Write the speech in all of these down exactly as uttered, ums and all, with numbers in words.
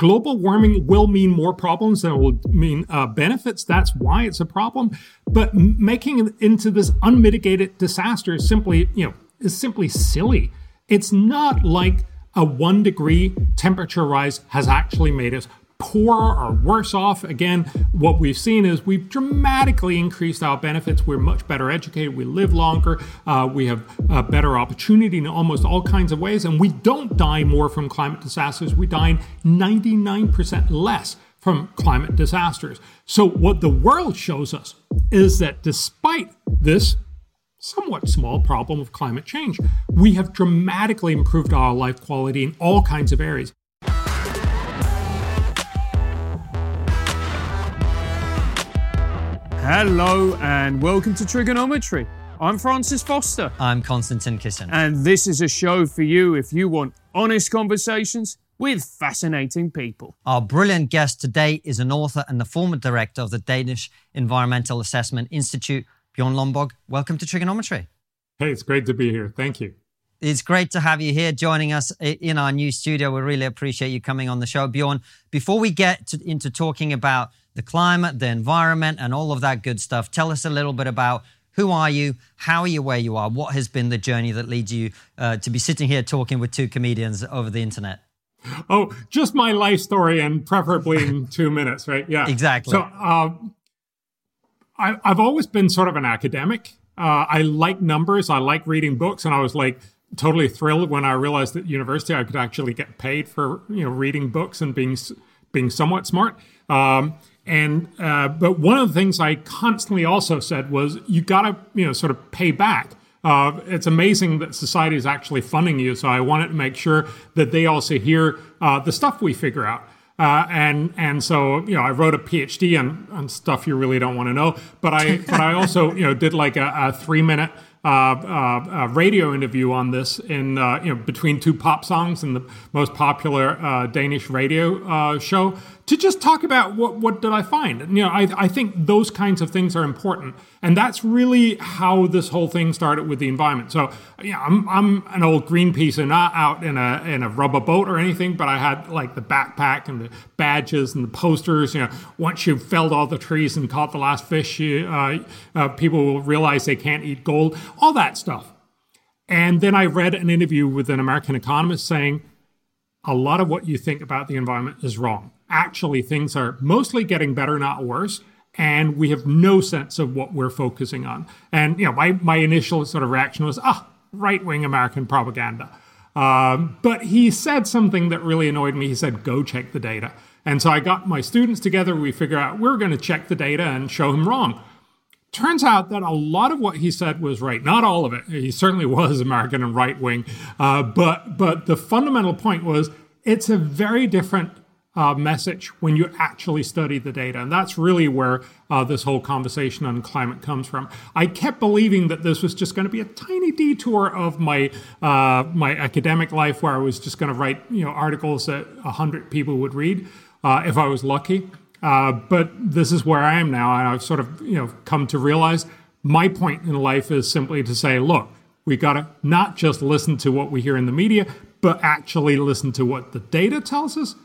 Global warming will mean more problems than it will mean uh, benefits. That's why it's a problem. But making it into this unmitigated disaster is simply, you know, is simply silly. It's not like a one degree temperature rise has actually made us poorer or worse off. Again, what we've seen is we've dramatically increased our benefits. We're much better educated. We live longer. Uh, we have uh, better opportunity in almost all kinds of ways. And we don't die more from climate disasters. We die ninety-nine percent less from climate disasters. So what the world shows us is that despite this somewhat small problem of climate change, we have dramatically improved our life quality in all kinds of areas. Hello and welcome to Trigonometry. I'm Francis Foster. I'm Konstantin Kisin. And this is a show for you if you want honest conversations with fascinating people. Our brilliant guest today is an author and the former director of the Danish Environmental Assessment Institute, Bjorn Lomborg. Welcome to Trigonometry. Hey, it's great to be here. Thank you. It's great to have you here joining us in our new studio. We really appreciate you coming on the show, Bjorn. Before we get to, into talking about the climate, the environment, and all of that good stuff, tell us a little bit about who are you, how are you where you are, what has been the journey that leads you uh, to be sitting here talking with two comedians over the internet? Oh, just my life story, and preferably in two minutes, right? Yeah, exactly. So uh, I, I've always been sort of an academic. Uh, I like numbers, I like reading books, and I was like totally thrilled when I realized that at university I could actually get paid for, you know, reading books and being being somewhat smart. Um, And uh, but one of the things I constantly also said was, you got to, you know, sort of pay back. Uh, it's amazing that society is actually funding you. So I wanted to make sure that they also hear uh, the stuff we figure out. Uh, and and so, you know, I wrote a PhD on, on stuff you really don't want to know. But I but I also, you know, did like a, a three minute Uh, uh, uh, radio interview on this in uh, you know between two pop songs in the most popular uh, Danish radio uh, show to just talk about what what did I find. And, you know, I I think those kinds of things are important, and that's really how this whole thing started with the environment. So yeah, you know, I'm I'm an old Greenpeacer, not out in a in a rubber boat or anything, but I had like the backpack and the badges and the posters. You know, once you've felled all the trees and caught the last fish, you, uh, uh, people will realize they can't eat gold. All that stuff. And then I read an interview with an American economist saying, a lot of what you think about the environment is wrong. Actually, things are mostly getting better, not worse. And we have no sense of what we're focusing on. And, you know, my, my initial sort of reaction was, ah, right-wing American propaganda. Um, but he said something that really annoyed me. He said, go check the data. And so I got my students together. We figured out we're going to check the data and show him wrong. Turns out that a lot of what he said was right. Not all of it. He certainly was American and right-wing. Uh, but but the fundamental point was, it's a very different uh, message when you actually study the data. And that's really where uh, this whole conversation on climate comes from. I kept believing that this was just going to be a tiny detour of my uh, my academic life, where I was just going to write, you know, articles that one hundred people would read uh, if I was lucky. Uh, but this is where I am now, and I've sort of, you know, come to realize my point in life is simply to say, look, we got to not just listen to what we hear in the media, but actually listen to what the data tells us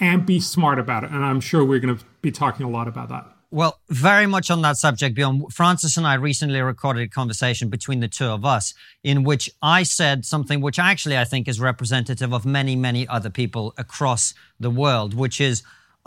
and be smart about it. And I'm sure we're going to be talking a lot about that. Well, very much on that subject, Bjorn. Francis and I recently recorded a conversation between the two of us in which I said something which actually I think is representative of many, many other people across the world, which is,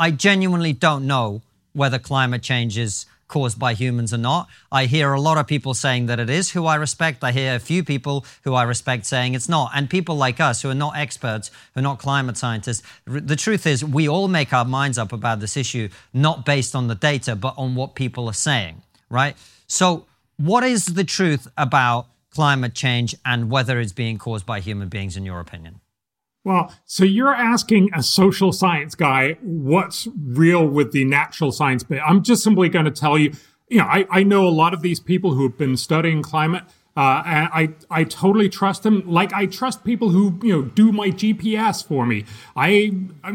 I genuinely don't know whether climate change is caused by humans or not. I hear a lot of people saying that it is, who I respect. I hear a few people who I respect saying it's not. And people like us who are not experts, who are not climate scientists, the truth is we all make our minds up about this issue, not based on the data, but on what people are saying, right? So what is the truth about climate change and whether it's being caused by human beings, in your opinion? Well, so you're asking a social science guy what's real with the natural science bit. I'm just simply going to tell you, you know, I, I know a lot of these people who have been studying climate, uh, and I, I totally trust them. Like I trust people who, you know, do my G P S for me. I,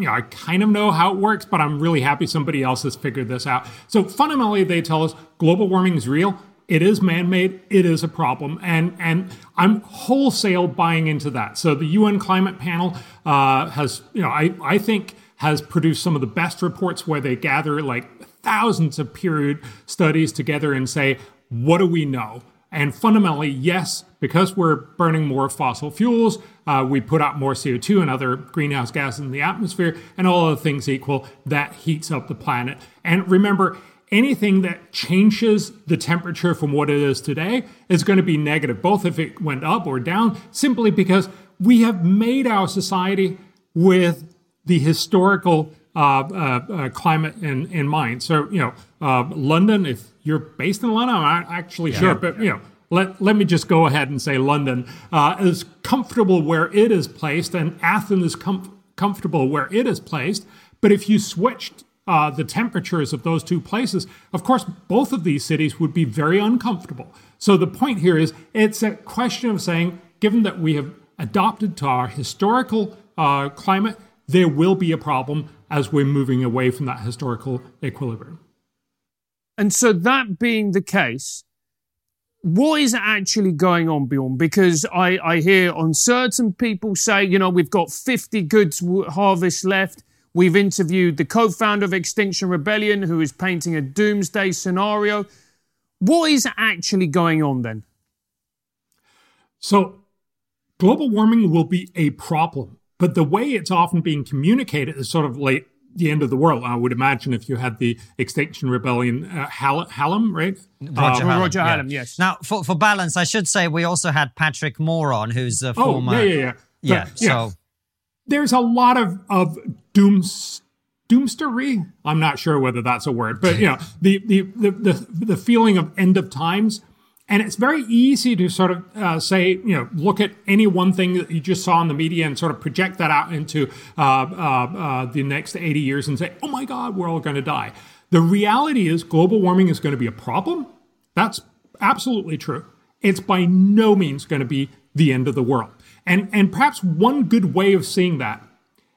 you know, I kind of know how it works, but I'm really happy somebody else has figured this out. So fundamentally, they tell us global warming is real. It is man-made, it is a problem, and and I'm wholesale buying into that. So the U N Climate Panel uh, has, you know, I, I think has produced some of the best reports where they gather like thousands of peer-reviewed studies together and say, what do we know? And fundamentally, yes, because we're burning more fossil fuels, uh, we put out more C O two and other greenhouse gases in the atmosphere, and all other things equal, that heats up the planet. And remember, anything that changes the temperature from what it is today is going to be negative, both if it went up or down, simply because we have made our society with the historical uh, uh, uh, climate in, in mind. So, you know, uh, London, if you're based in London, I'm not actually yeah, sure, but, yeah. you know, let, let me just go ahead and say London uh, is comfortable where it is placed, and Athens is com- comfortable where it is placed. But if you switched uh, the temperatures of those two places, of course, both of these cities would be very uncomfortable. So the point here is, it's a question of saying, given that we have adopted to our historical uh, climate, there will be a problem as we're moving away from that historical equilibrium. And so that being the case, what is actually going on, Bjorn? Because I, I hear on certain people say, you know, we've got fifty goods harvest left. We've interviewed the co-founder of Extinction Rebellion, who is painting a doomsday scenario. What is actually going on then? So global warming will be a problem, but the way it's often being communicated is sort of like the end of the world. I would imagine if you had the Extinction Rebellion, uh, Hall- Hallam, right? Roger, uh, Hallam, Roger yeah. Hallam, yes. Now, for, for balance, I should say we also had Patrick Moron, who's a former... Oh, yeah, yeah, yeah. So, yeah, yeah. so... There's a lot of, of dooms, doomstery. I'm not sure whether that's a word, but, you know, the, the, the, the, the feeling of end of times. And it's very easy to sort of uh, say, you know, look at any one thing that you just saw in the media and sort of project that out into uh, uh, uh, the next eighty years and say, oh, my God, we're all going to die. The reality is global warming is going to be a problem. That's absolutely true. It's by no means going to be the end of the world. And, and perhaps one good way of seeing that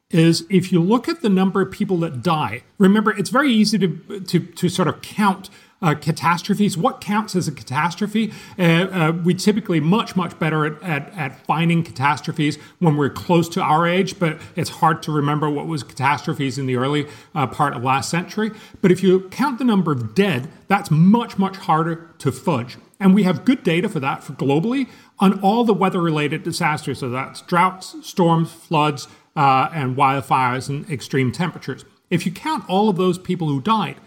is if you look at the number of people that die. Remember, it's very easy to to, to sort of count Uh, catastrophes. What counts as a catastrophe? Uh, uh, we're typically much, much better at, at, at finding catastrophes when we're close to our age, but it's hard to remember what was catastrophes in the early uh, part of last century. But if you count the number of dead, that's much, much harder to fudge. And we have good data for that for globally on all the weather-related disasters. So that's droughts, storms, floods, uh, and wildfires and extreme temperatures. If you count all of those people who died,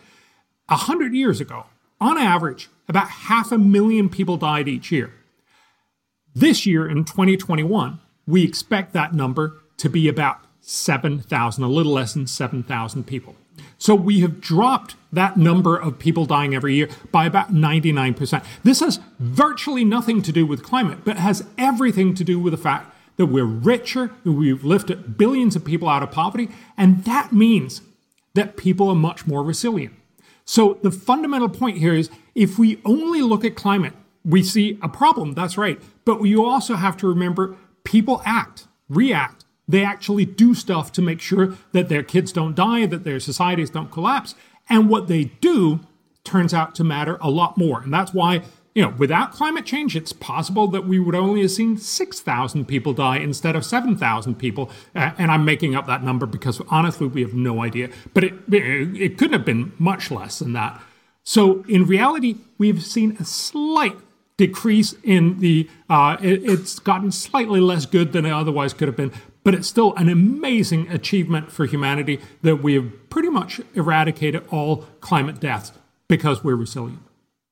A hundred years ago, on average, about half a million people died each year. This year, in twenty twenty-one, we expect that number to be about seven thousand, a little less than seven thousand people. So we have dropped that number of people dying every year by about ninety-nine percent. This has virtually nothing to do with climate, but has everything to do with the fact that we're richer, that we've lifted billions of people out of poverty, and that means that people are much more resilient. So the fundamental point here is if we only look at climate, we see a problem, that's right. But you also have to remember people act, react. They actually do stuff to make sure that their kids don't die, that their societies don't collapse. And what they do turns out to matter a lot more. And that's why, you know, without climate change, it's possible that we would only have seen six thousand people die instead of seven thousand people. Uh, and I'm making up that number because, honestly, we have no idea. But it, it, it couldn't have been much less than that. So, in reality, we've seen a slight decrease in the... Uh, it, it's gotten slightly less good than it otherwise could have been. But it's still an amazing achievement for humanity that we have pretty much eradicated all climate deaths because we're resilient.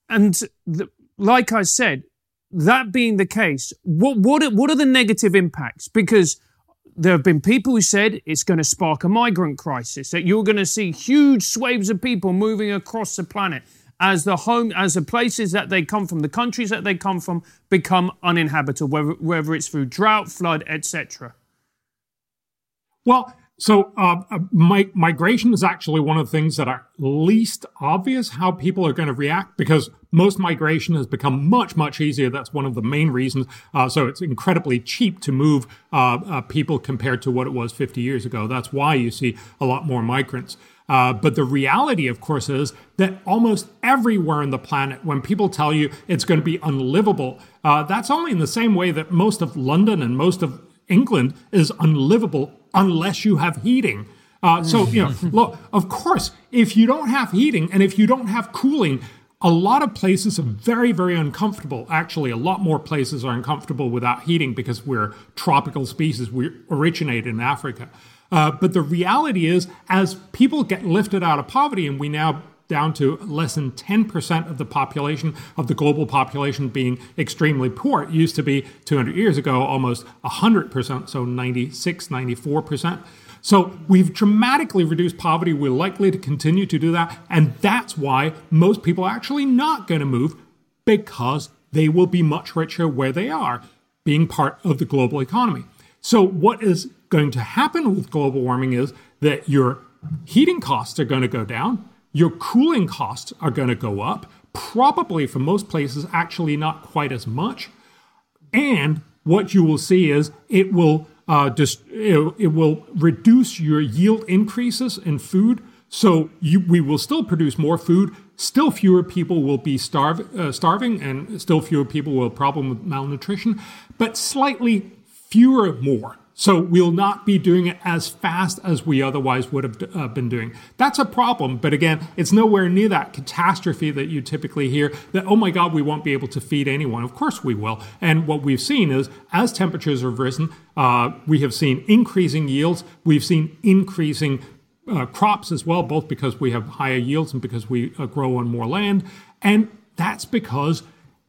And... the Like I said, that being the case, what what what are the negative impacts? Because there have been people who said it's going to spark a migrant crisis, that you're going to see huge swathes of people moving across the planet as the home, as the places that they come from, the countries that they come from, become uninhabitable, whether, whether it's through drought, flood, et cetera. Well, so uh, my, migration is actually one of the things that are least obvious how people are going to react, because most migration has become much, much easier. That's one of the main reasons. Uh, so it's incredibly cheap to move uh, uh, people compared to what it was fifty years ago. That's why you see a lot more migrants. Uh, but the reality, of course, is that almost everywhere on the planet, when people tell you it's going to be unlivable, uh, that's only in the same way that most of London and most of England is unlivable unless you have heating. Uh, so, you know, look, of course, if you don't have heating and if you don't have cooling, a lot of places are very, very uncomfortable. Actually, a lot more places are uncomfortable without heating because we're tropical species. We originate in Africa. Uh, but the reality is, as people get lifted out of poverty, and we now down to less than ten percent of the population, of the global population being extremely poor. It used to be two hundred years ago, almost one hundred percent, so ninety-six, ninety-four percent. So we've dramatically reduced poverty. We're likely to continue to do that. And that's why most people are actually not going to move, because they will be much richer where they are, being part of the global economy. So what is going to happen with global warming is that your heating costs are going to go down. Your cooling costs are going to go up, probably for most places, actually not quite as much. And what you will see is it will uh, dis- it will reduce your yield increases in food. So you, we will still produce more food. Still fewer people will be starve, uh, starving, and still fewer people will have a problem with malnutrition, but slightly fewer more. So we'll not be doing it as fast as we otherwise would have uh, been doing. That's a problem. But again, it's nowhere near that catastrophe that you typically hear that, oh, my God, we won't be able to feed anyone. Of course we will. And what we've seen is as temperatures have risen, uh, we have seen increasing yields. We've seen increasing uh, crops as well, both because we have higher yields and because we uh, grow on more land. And that's because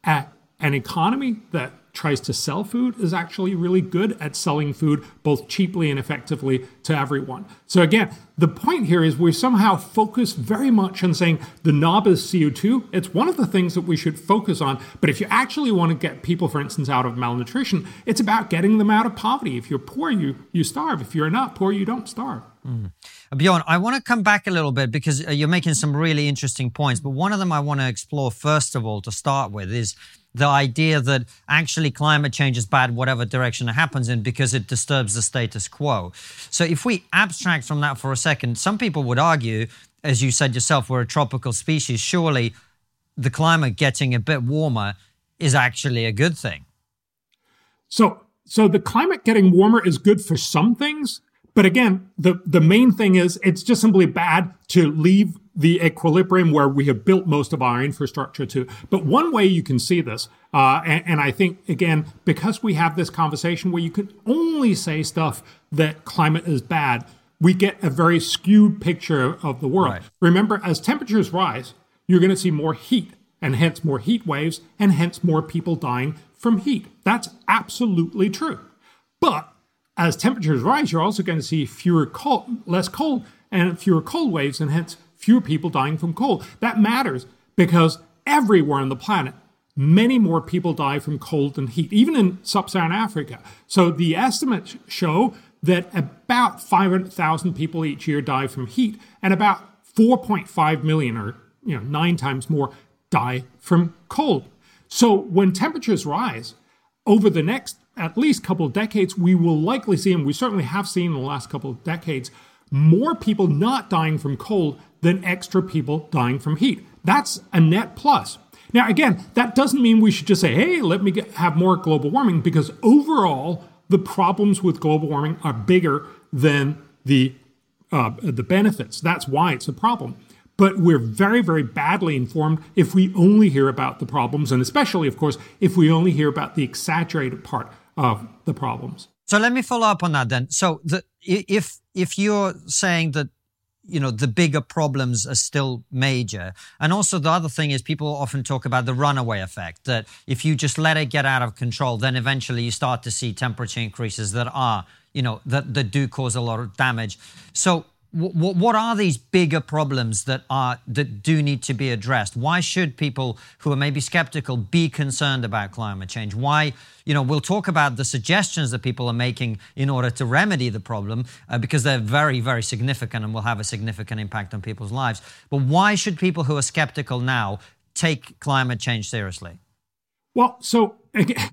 at an economy that tries to sell food is actually really good at selling food both cheaply and effectively to everyone. So again, the point here is we somehow focus very much on saying the knob is C O two. It's one of the things that we should focus on. But if you actually want to get people, for instance, out of malnutrition, it's about getting them out of poverty. If you're poor, you you starve. If you're not poor, you don't starve. Mm. Bjorn, I want to come back a little bit because you're making some really interesting points. But one of them I want to explore first of all to start with is the idea that actually climate change is bad whatever direction it happens in because it disturbs the status quo. So if we abstract from that for a second, some people would argue, as you said yourself, we're a tropical species. Surely the climate getting a bit warmer is actually a good thing. So so the climate getting warmer is good for some things. But again, the, the main thing is it's just simply bad to leave the equilibrium where we have built most of our infrastructure to. But one way you can see this, uh, and, and I think, again, because we have this conversation where you can only say stuff that climate is bad, we get a very skewed picture of the world. Right. Remember, as temperatures rise, you're going to see more heat and hence more heat waves and hence more people dying from heat. That's absolutely true. But as temperatures rise, you're also going to see fewer cold, less cold and fewer cold waves and hence fewer people dying from cold. That matters because everywhere on the planet, many more people die from cold than heat, even in sub-Saharan Africa. So the estimates show that about five hundred thousand people each year die from heat and about four point five million or you know nine times more die from cold. So when temperatures rise over the next at least couple of decades, we will likely see, and we certainly have seen in the last couple of decades, more people not dying from cold than extra people dying from heat. That's a net plus. Now, again, that doesn't mean we should just say, hey, let me get, have more global warming, because overall, the problems with global warming are bigger than the uh, the benefits. That's why it's a problem. But we're very, very badly informed if we only hear about the problems, and especially, of course, if we only hear about the exaggerated part of the problems. So let me follow up on that then. So the, if if you're saying that, you know, the bigger problems are still major, and also the other thing is people often talk about the runaway effect, that if you just let it get out of control, then eventually you start to see temperature increases that are, you know, that, that do cause a lot of damage. So w- what are these bigger problems that are that do need to be addressed? Why should people who are maybe skeptical be concerned about climate change? Why? You know, we'll talk about the suggestions that people are making in order to remedy the problem uh, because they're very, very significant and will have a significant impact on people's lives. But why should people who are skeptical now take climate change seriously? Well, so again,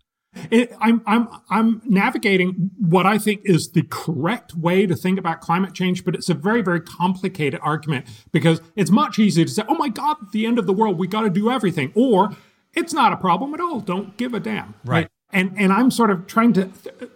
it, I'm, I'm, I'm navigating what I think is the correct way to think about climate change, but it's a very, very complicated argument because it's much easier to say, oh, my God, the end of the world, we got to do everything. Or it's not a problem at all. Don't give a damn. Right. Like, And and I'm sort of trying to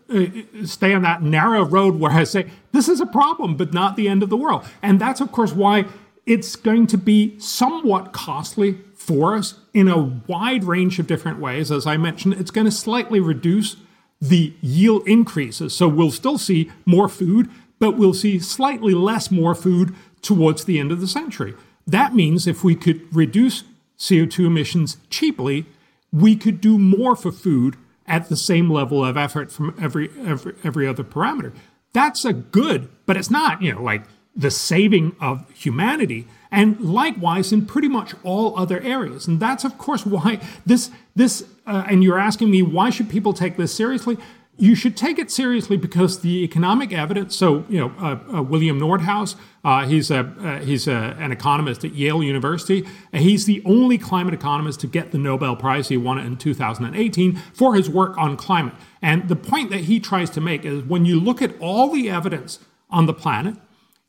uh, stay on that narrow road where I say, this is a problem, but not the end of the world. And that's, of course, why it's going to be somewhat costly for us in a wide range of different ways. As I mentioned, it's going to slightly reduce the yield increases. So we'll still see more food, but we'll see slightly less more food towards the end of the century. That means if we could reduce C O two emissions cheaply, we could do more for food at the same level of effort from every every every other parameter. That's a good, but it's not, you know, like the saving of humanity. And likewise in pretty much all other areas. And that's, of course, why this, this uh, and you're asking me, why should people take this seriously? You should take it seriously because the economic evidence, so, you know, uh, uh, William Nordhaus, uh, he's a uh, he's a, an economist at Yale University. He's the only climate economist to get the Nobel Prize. He won it in two thousand eighteen for his work on climate. And the point that he tries to make is when you look at all the evidence on the planet,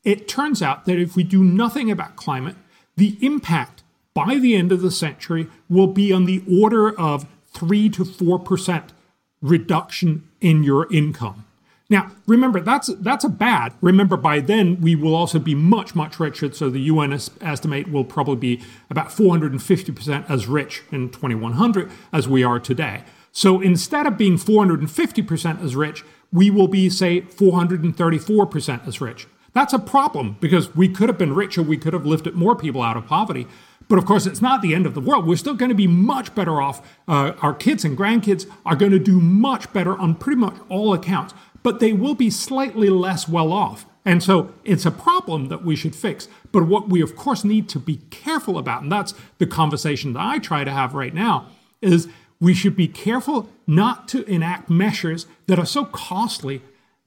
it turns out that if we do nothing about climate, the impact by the end of the century will be on the order of three to four percent reduction in your income. Now, remember, that's that's a bad. Remember, by then, we will also be much, much richer. So the U N es- estimate will probably be about four hundred fifty percent as rich in twenty-one hundred as we are today. So instead of being four hundred fifty percent as rich, we will be, say, four hundred thirty-four percent as rich. That's a problem because we could have been richer. We could have lifted more people out of poverty. But of course, it's not the end of the world. We're still going to be much better off. Uh, our kids and grandkids are going to do much better on pretty much all accounts, but they will be slightly less well off. And so it's a problem that we should fix. But what we, of course, need to be careful about, and that's the conversation that I try to have right now, is we should be careful not to enact measures that are so costly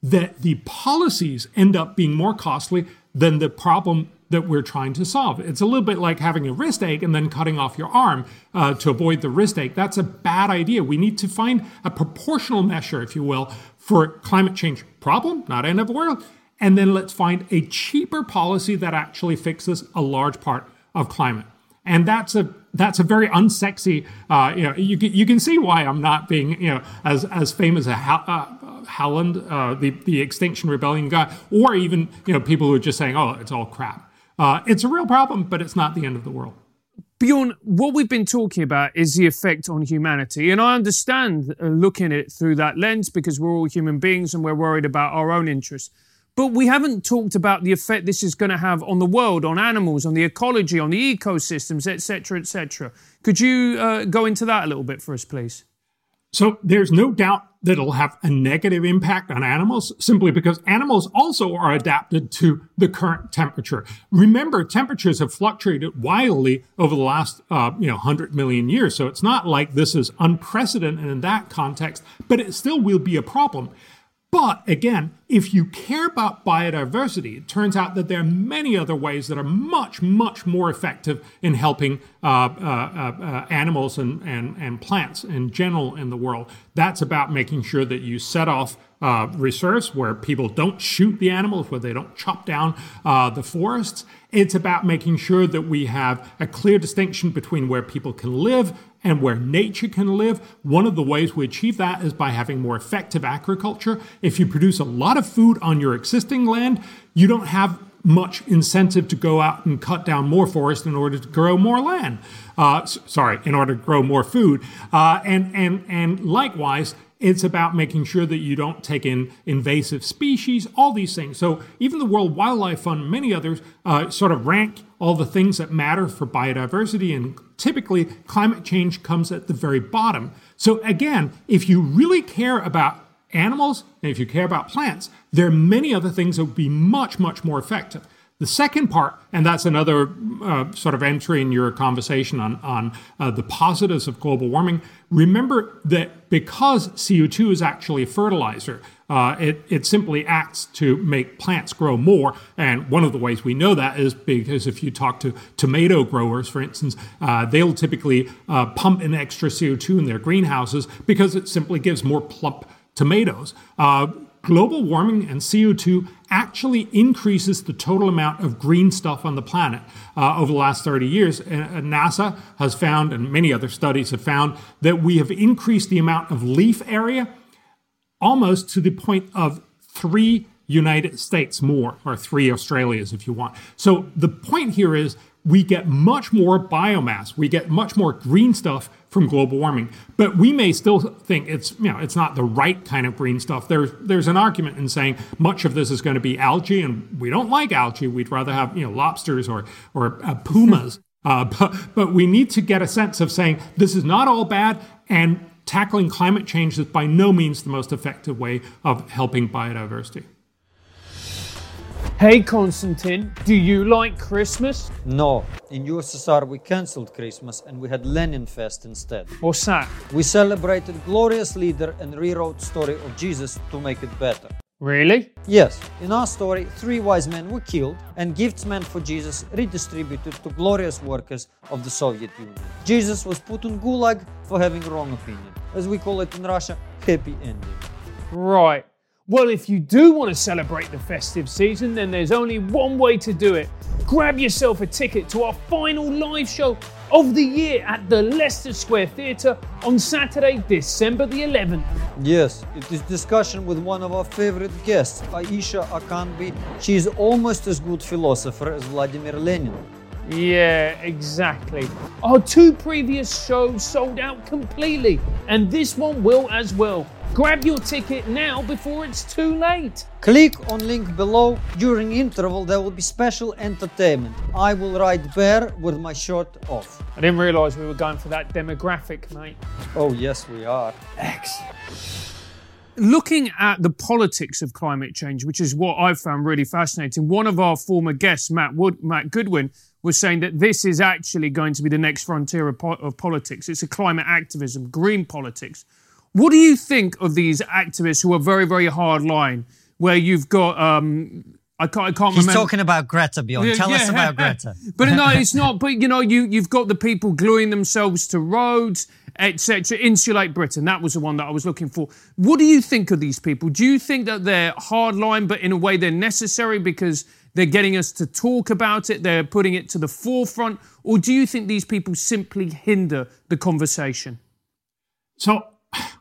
that the policies end up being more costly than the problem that we're trying to solve. It's a little bit like having a wrist ache and then cutting off your arm uh, to avoid the wrist ache. That's a bad idea. We need to find a proportional measure, if you will, for climate change problem, not end of the world. And then let's find a cheaper policy that actually fixes a large part of climate. And that's a that's a very unsexy. Uh, you know, you you can see why I'm not being you know as as famous as uh, Halland, uh, the the Extinction Rebellion guy, or even you know people who are just saying, oh, it's all crap. Uh, it's a real problem, but it's not the end of the world. Bjorn, what we've been talking about is the effect on humanity. And I understand looking at it through that lens because we're all human beings and we're worried about our own interests. But we haven't talked about the effect this is going to have on the world, on animals, on the ecology, on the ecosystems, et cetera, et cetera. Could you uh, go into that a little bit for us, please? So there's no doubt that it'll have a negative impact on animals simply because animals also are adapted to the current temperature. Remember, temperatures have fluctuated wildly over the last uh, you know, one hundred million years. So it's not like this is unprecedented in that context, but it still will be a problem. But again, if you care about biodiversity, it turns out that there are many other ways that are much, much more effective in helping uh, uh, uh, animals and, and, and plants in general in the world. That's about making sure that you set off uh, reserves where people don't shoot the animals, where they don't chop down uh, the forests. It's about making sure that we have a clear distinction between where people can live and where nature can live. One of the ways we achieve that is by having more effective agriculture. If you produce a lot of food on your existing land, you don't have much incentive to go out and cut down more forest in order to grow more land. Uh, sorry, in order to grow more food. Uh, and, and, and likewise, it's about making sure that you don't take in invasive species, all these things. So even the World Wildlife Fund, many others, uh, sort of rank all the things that matter for biodiversity, and typically climate change comes at the very bottom. So again, if you really care about animals, and if you care about plants, there are many other things that would be much, much more effective. The second part, and that's another uh, sort of entry in your conversation on, on uh, the positives of global warming, remember that because C O two is actually a fertilizer, uh, it, it simply acts to make plants grow more. And one of the ways we know that is because if you talk to tomato growers, for instance, uh, they'll typically uh, pump in extra C O two in their greenhouses because it simply gives more plump tomatoes. Uh, global warming and C O two actually increases the total amount of green stuff on the planet uh, over the last thirty years. And NASA has found, and many other studies have found, that we have increased the amount of leaf area almost to the point of three United States more, or three Australias if you want. So the point here is we get much more biomass. We get much more green stuff from global warming. But we may still think it's, you know, it's not the right kind of green stuff. There's there's an argument in saying much of this is going to be algae, and we don't like algae. We'd rather have, you know, lobsters or, or uh, pumas. uh, but, but we need to get a sense of saying this is not all bad, and tackling climate change is by no means the most effective way of helping biodiversity. Hey Konstantin, do you like Christmas? No. In U S S R we cancelled Christmas and we had Lenin Fest instead. What's that? We celebrated glorious leader and rewrote story of Jesus to make it better. Really? Yes. In our story, three wise men were killed and gifts meant for Jesus redistributed to glorious workers of the Soviet Union. Jesus was put in Gulag for having wrong opinion. As we call it in Russia, happy ending. Right. Well, if you do want to celebrate the festive season, then there's only one way to do it. Grab yourself a ticket to our final live show of the year at the Leicester Square Theatre on Saturday, December the eleventh. Yes, it is discussion with one of our favourite guests, Ayishat Akanbi. She is almost as good philosopher as Vladimir Lenin. Yeah, exactly. Our two previous shows sold out completely, and this one will as well. Grab your ticket now before it's too late. Click on link below. During interval, there will be special entertainment. I will ride bear with my shirt off. I didn't realise we were going for that demographic, mate. Oh, yes, we are. Excellent. Looking at the politics of climate change, which is what I found really fascinating, one of our former guests, Matt Wood, Matt Goodwin, was saying that this is actually going to be the next frontier of, po- of politics. It's a climate activism, green politics. What do you think of these activists who are very, very hard line, where you've got, um, I can't, I can't He's remember. He's talking about Greta, Bjorn. Yeah, Tell yeah. us about Greta. But no, it's not. But, you know, you, you've got the people gluing themselves to roads, et cetera. Insulate Britain, that was the one that I was looking for. What do you think of these people? Do you think that they're hard line, but in a way they're necessary because they're getting us to talk about it, they're putting it to the forefront? Or do you think these people simply hinder the conversation? So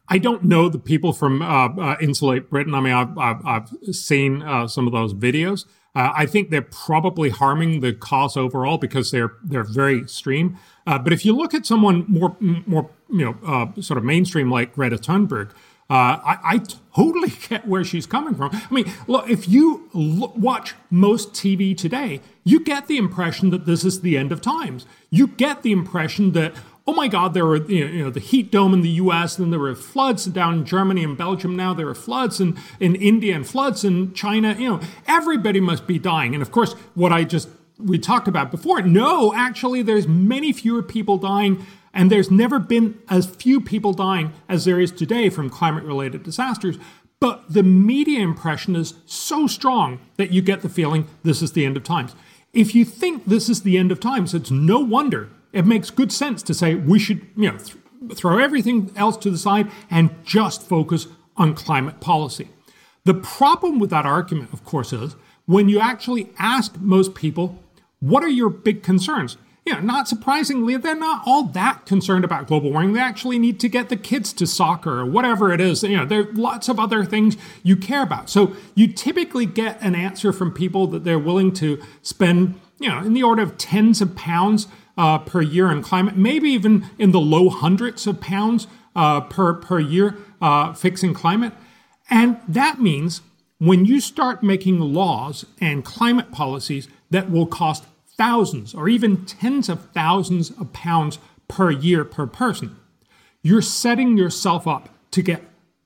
I don't know the people from uh, uh, Insulate Britain. I mean, I've, I've, I've seen uh, some of those videos. Uh, I think they're probably harming the cause overall because they're they're very extreme. Uh, but if you look at someone more more you know uh, sort of mainstream like Greta Thunberg, uh, I, I totally get where she's coming from. I mean, look, if you l- watch most T V today, you get the impression that this is the end of times. You get the impression that, oh my God, there were, you know, the heat dome in the U S, and there were floods down in Germany and Belgium. Now there are floods in, in India and floods in China. You know, everybody must be dying. And of course, what I just, we talked about before, no, actually, there's many fewer people dying, and there's never been as few people dying as there is today from climate-related disasters. But the media impression is so strong that you get the feeling this is the end of times. If you think this is the end of times, it's no wonder. It makes good sense to say we should, you know, th- throw everything else to the side and just focus on climate policy. The problem with that argument, of course, is when you actually ask most people, what are your big concerns? You know, not surprisingly, they're not all that concerned about global warming. They actually need to get the kids to soccer or whatever it is. You know, there are lots of other things you care about. So you typically get an answer from people that they're willing to spend, you know, in the order of tens of pounds Uh, per year in climate, maybe even in the low hundreds of pounds uh, per, per year uh, fixing climate. And that means when you start making laws and climate policies that will cost thousands or even tens of thousands of pounds per year per person, you're setting yourself up to get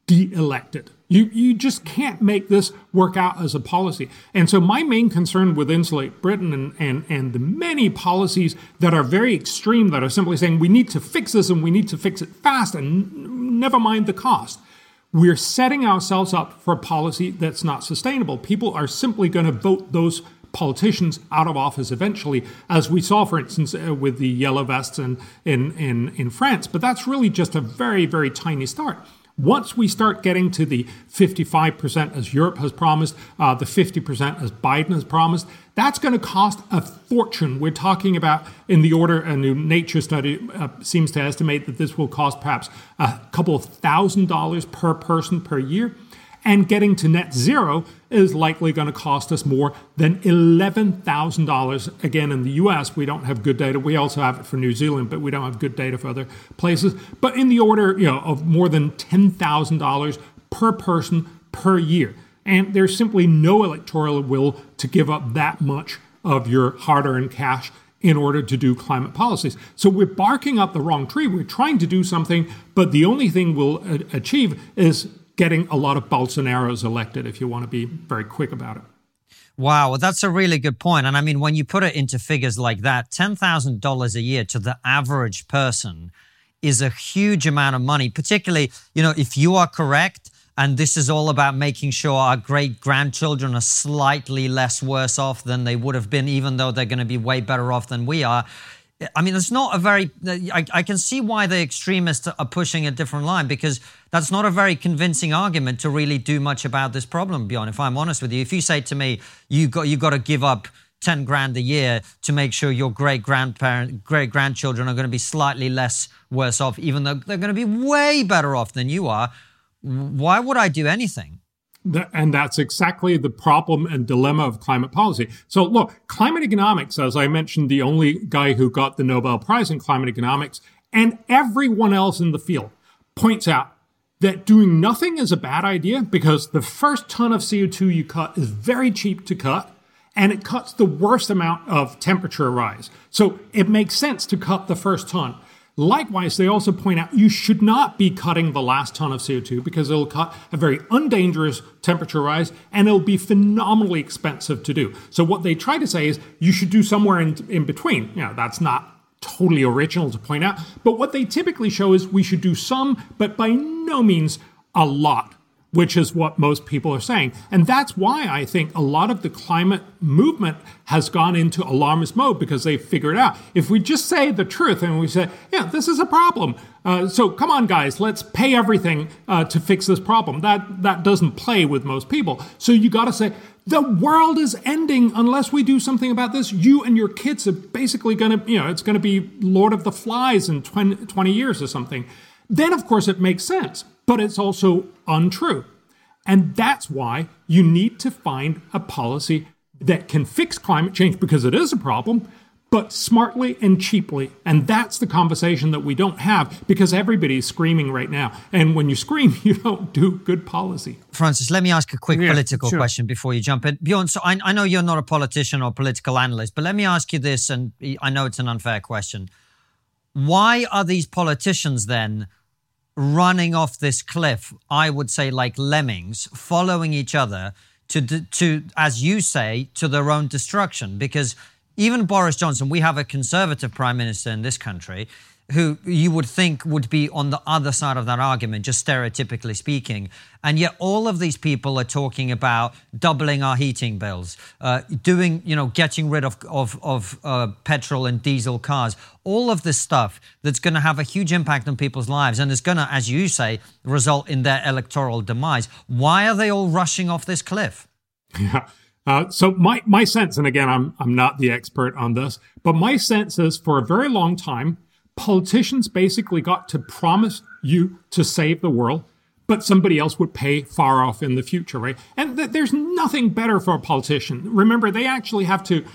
de-elected. You, you just can't make this work out as a policy. And so my main concern with Insulate Britain and, and, and the many policies that are very extreme, that are simply saying we need to fix this and we need to fix it fast and n- never mind the cost. We're setting ourselves up for a policy that's not sustainable. People are simply going to vote those politicians out of office eventually, as we saw, for instance, uh, with the yellow vests in, in, in, in France. But that's really just a very, very tiny start. Once we start getting to the fifty-five percent as Europe has promised, uh, the fifty percent as Biden has promised, that's going to cost a fortune. We're talking about in the order, a new Nature study uh, seems to estimate that this will cost perhaps a couple of thousand dollars per person per year. And getting to net zero is likely going to cost us more than eleven thousand dollars. Again, in the U S, we don't have good data. We also have it for New Zealand, but we don't have good data for other places. But in the order, you know, of more than ten thousand dollars per person per year. And there's simply no electoral will to give up that much of your hard-earned cash in order to do climate policies. So we're barking up the wrong tree. We're trying to do something, but the only thing we'll achieve is getting a lot of Bolsonaros elected, if you want to be very quick about it. Wow, well, that's a really good point. And I mean, when you put it into figures like that, ten thousand dollars a year to the average person is a huge amount of money, particularly, you know, if you are correct, and this is all about making sure our great-grandchildren are slightly less worse off than they would have been, even though they're going to be way better off than we are. I mean, it's not a very, I, I can see why the extremists are pushing a different line, because that's not a very convincing argument to really do much about this problem, Bjorn, if I'm honest with you. If you say to me, you got, you got to give up ten grand a year to make sure your great-grandparent, great-grandchildren are going to be slightly less worse off, even though they're going to be way better off than you are, why would I do anything? And that's exactly the problem and dilemma of climate policy. So look, climate economics, as I mentioned, the only guy who got the Nobel Prize in climate economics, and everyone else in the field points out that doing nothing is a bad idea because the first ton of C O two you cut is very cheap to cut, and it cuts the worst amount of temperature rise. So it makes sense to cut the first ton. Likewise, they also point out you should not be cutting the last ton of C O two because it'll cut a very undangerous temperature rise and it'll be phenomenally expensive to do. So what they try to say is you should do somewhere in, in between. You know, that's not totally original to point out, but what they typically show is we should do some, but by no means a lot, which is what most people are saying. And that's why I think a lot of the climate movement has gone into alarmist mode, because they figured out if we just say the truth and we say, yeah, this is a problem. Uh, so come on, guys, let's pay everything uh, to fix this problem. That that doesn't play with most people. So you got to say the world is ending unless we do something about this. You and your kids are basically going to, you know, it's going to be Lord of the Flies in twenty years or something. Then, of course, it makes sense. But it's also untrue. And that's why you need to find a policy that can fix climate change, because it is a problem, but smartly and cheaply. And that's the conversation that we don't have, because everybody's screaming right now. And when you scream, you don't do good policy. Francis, let me ask a quick yeah, political sure. question before you jump in. Bjorn, so I, I know you're not a politician or political analyst, but let me ask you this, and I know it's an unfair question. Why are these politicians then running off this cliff, I would say, like lemmings, following each other to, to, as you say, to their own destruction? Because even Boris Johnson, we have a conservative prime minister in this country who you would think would be on the other side of that argument, just stereotypically speaking. And yet all of these people are talking about doubling our heating bills, uh, doing, you know, getting rid of, of, of uh, petrol and diesel cars, all of this stuff that's going to have a huge impact on people's lives and is going to, as you say, result in their electoral demise. Why are they all rushing off this cliff? Yeah. Uh, so my, my sense, and again, I'm I'm not the expert on this, but my sense is for a very long time, politicians basically got to promise you to save the world, but somebody else would pay far off in the future, right? And th- there's nothing better for a politician. Remember, they actually have to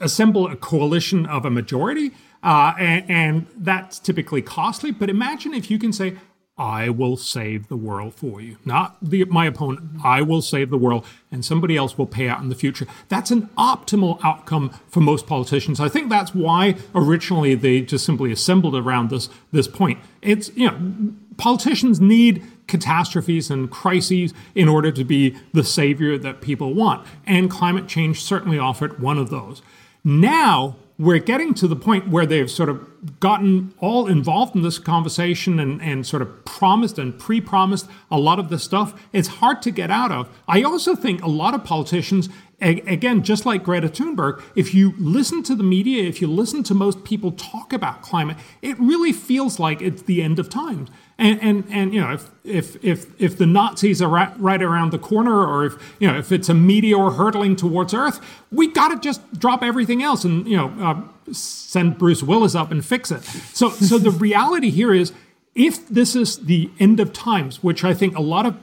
assemble a coalition of a majority, uh, and, and that's typically costly. But imagine if you can say, I will save the world for you. Not the, my opponent. I will save the world, and somebody else will pay out in the future. That's an optimal outcome for most politicians. I think that's why originally they just simply assembled around this this point. It's, you know, politicians need catastrophes and crises in order to be the savior that people want. And climate change certainly offered one of those. Now we're getting to the point where they've sort of gotten all involved in this conversation and, and sort of promised and pre-promised a lot of this stuff. It's hard to get out of. I also think a lot of politicians, again, just like Greta Thunberg, if you listen to the media, if you listen to most people talk about climate, it really feels like it's the end of times. And, and, and you know, if, if if if the Nazis are right, right around the corner, or if, you know, if it's a meteor hurtling towards Earth, we got to just drop everything else and, you know, uh, send Bruce Willis up and fix it. So, so the reality here is, if this is the end of times, which I think a lot of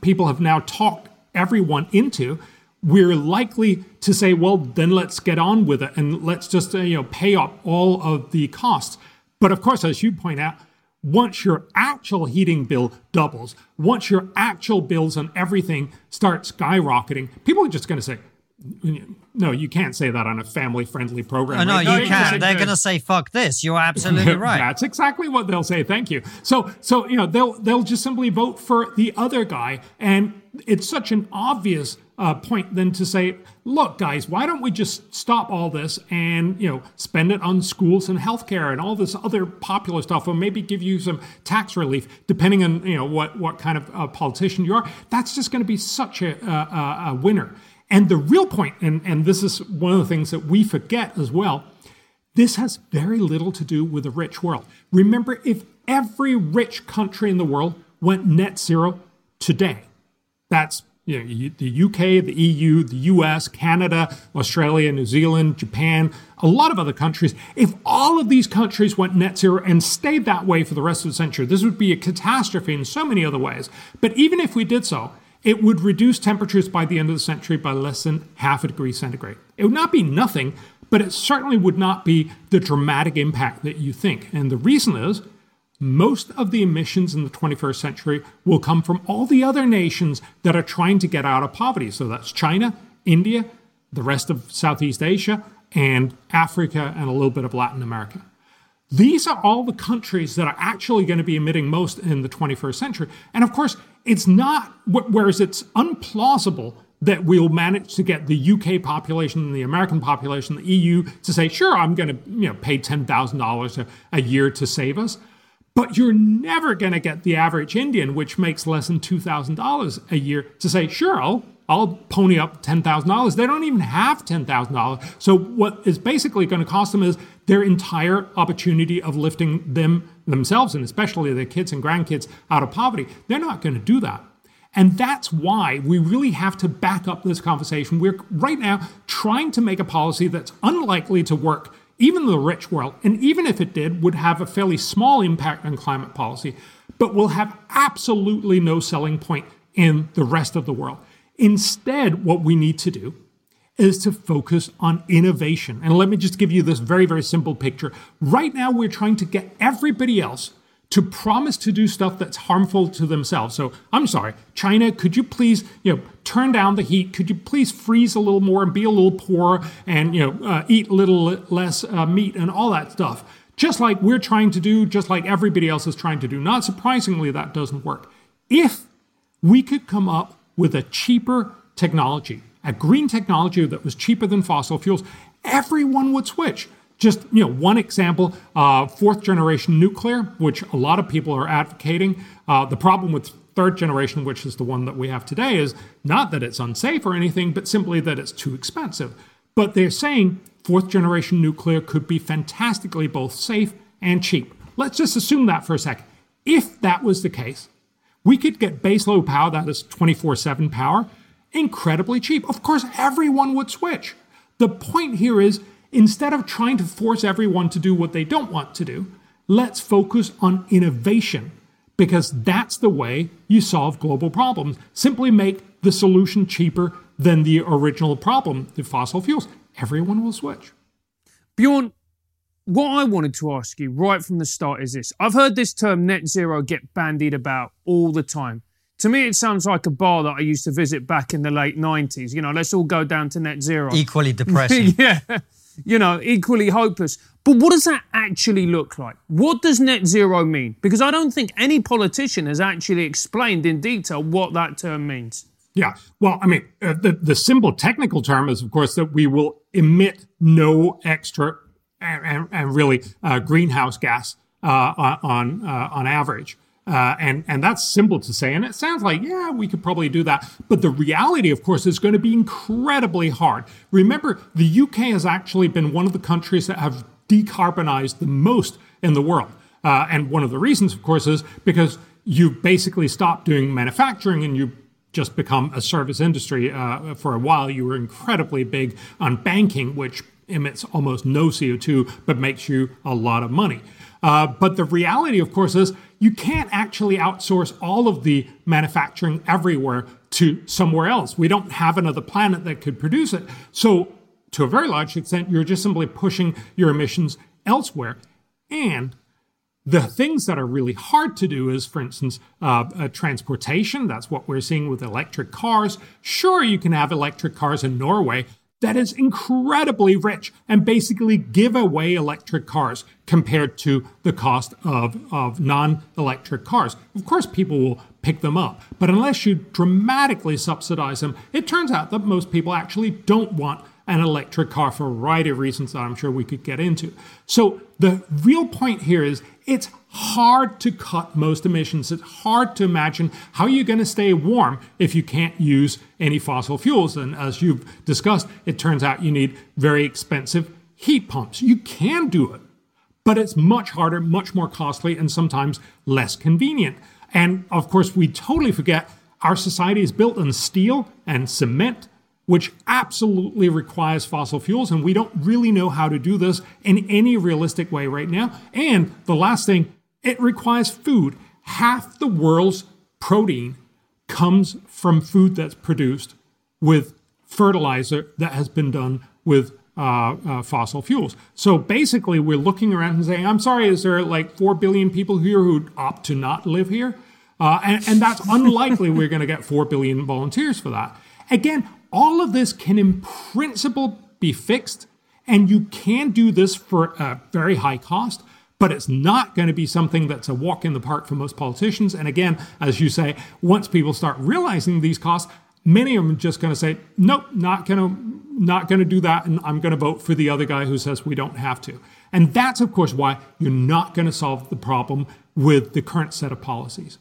people have now talked everyone into, we're likely to say, well, then let's get on with it and let's just, uh, you know, pay up all of the costs. But of course, as you point out, once your actual heating bill doubles, once your actual bills on everything start skyrocketing, people are just going to say, no, you can't say that on a family-friendly program. Oh, no, right? no, you can't. They're going to say, fuck this. You're absolutely right. That's exactly what they'll say. Thank you. So, so you know, they'll they'll just simply vote for the other guy. And it's such an obvious Uh, point than to say, look, guys, why don't we just stop all this and, you know, spend it on schools and healthcare and all this other popular stuff, or maybe give you some tax relief, depending on, you know, what, what kind of uh, politician you are. That's just going to be such a, a, a winner. And the real point, and, and this is one of the things that we forget as well, this has very little to do with the rich world. Remember, if every rich country in the world went net zero today, that's You know, the U K, the E U, the U S, Canada, Australia, New Zealand, Japan, a lot of other countries. If all of these countries went net zero and stayed that way for the rest of the century, this would be a catastrophe in so many other ways. But even if we did so, it would reduce temperatures by the end of the century by less than half a degree centigrade. It would not be nothing, but it certainly would not be the dramatic impact that you think. And the reason is, most of the emissions in the twenty-first century will come from all the other nations that are trying to get out of poverty. So that's China, India, the rest of Southeast Asia, and Africa, and a little bit of Latin America. These are all the countries that are actually going to be emitting most in the twenty-first century. And of course, it's not, whereas it's unplausible that we'll manage to get the U K population and the American population, the E U, to say, sure, I'm going to, you know, pay ten thousand dollars a year to save us. But you're never going to get the average Indian, which makes less than two thousand dollars a year, to say, sure, I'll, I'll pony up ten thousand dollars. They don't even have ten thousand dollars. So what is basically going to cost them is their entire opportunity of lifting them themselves, and especially their kids and grandkids, out of poverty. They're not going to do that. And that's why we really have to back up this conversation. We're right now trying to make a policy that's unlikely to work even the rich world, and even if it did, would have a fairly small impact on climate policy, but will have absolutely no selling point in the rest of the world. Instead, what we need to do is to focus on innovation. And let me just give you this very, very simple picture. Right now, we're trying to get everybody else to promise to do stuff that's harmful to themselves. So I'm sorry, China, could you please, you know, turn down the heat? Could you please freeze a little more and be a little poorer and, you know, uh, eat a little less uh, meat and all that stuff? Just like we're trying to do, just like everybody else is trying to do. Not surprisingly, that doesn't work. If we could come up with a cheaper technology, a green technology that was cheaper than fossil fuels, everyone would switch. Just, you know, one example, uh, fourth generation nuclear, which a lot of people are advocating. Uh, the problem with third generation, which is the one that we have today, is not that it's unsafe or anything, but simply that it's too expensive. But they're saying fourth generation nuclear could be fantastically both safe and cheap. Let's just assume that for a second. If that was the case, we could get baseload power, that is twenty-four seven power, incredibly cheap. Of course, everyone would switch. The point here is, instead of trying to force everyone to do what they don't want to do, let's focus on innovation, because that's the way you solve global problems. Simply make the solution cheaper than the original problem, the fossil fuels. Everyone will switch. Bjorn, what I wanted to ask you right from the start is this. I've heard this term net zero get bandied about all the time. To me, it sounds like a bar that I used to visit back in the late nineties. You know, let's all go down to net zero. Equally depressing. Yeah. You know, equally hopeless. But what does that actually look like? What does net zero mean? Because I don't think any politician has actually explained in detail what that term means. Yeah, well, I mean, uh, the, the simple technical term is, of course, that we will emit no extra and, and really uh, greenhouse gas uh, on uh, on average. Uh, and, and that's simple to say. And it sounds like, yeah, we could probably do that. But the reality, of course, is going to be incredibly hard. Remember, the U K has actually been one of the countries that have decarbonized the most in the world. Uh, and one of the reasons, of course, is because you basically stopped doing manufacturing and you just become a service industry. Uh, for a while, you were incredibly big on banking, which emits almost no C O two, but makes you a lot of money. Uh, but the reality, of course, is you can't actually outsource all of the manufacturing everywhere to somewhere else. We don't have another planet that could produce it. So to a very large extent, you're just simply pushing your emissions elsewhere. And the things that are really hard to do is, for instance, uh, uh, transportation. That's what we're seeing with electric cars. Sure, you can have electric cars in Norway that is incredibly rich and basically give away electric cars compared to the cost of, of non-electric cars. Of course, people will pick them up, but unless you dramatically subsidize them, it turns out that most people actually don't want an electric car for a variety of reasons that I'm sure we could get into. So the real point here is it's hard to cut most emissions. It's hard to imagine how you're going to stay warm if you can't use any fossil fuels. And as you've discussed, it turns out you need very expensive heat pumps. You can do it, but it's much harder, much more costly, and sometimes less convenient. And of course, we totally forget our society is built on steel and cement, which absolutely requires fossil fuels, and we don't really know how to do this in any realistic way right now. And the last thing, it requires food. Half the world's protein comes from food that's produced with fertilizer that has been done with uh, uh, fossil fuels. So basically, we're looking around and saying, I'm sorry, is there like four billion people here who opt to not live here? Uh, and, and that's unlikely we're going to get four billion volunteers for that. Again, all of this can in principle be fixed, and you can do this for a very high cost, but it's not going to be something that's a walk in the park for most politicians. And again, as you say, once people start realizing these costs, many of them are just going to say, nope, not going to, not going to do that, and I'm going to vote for the other guy who says we don't have to. And that's, of course, why you're not going to solve the problem with the current set of policies.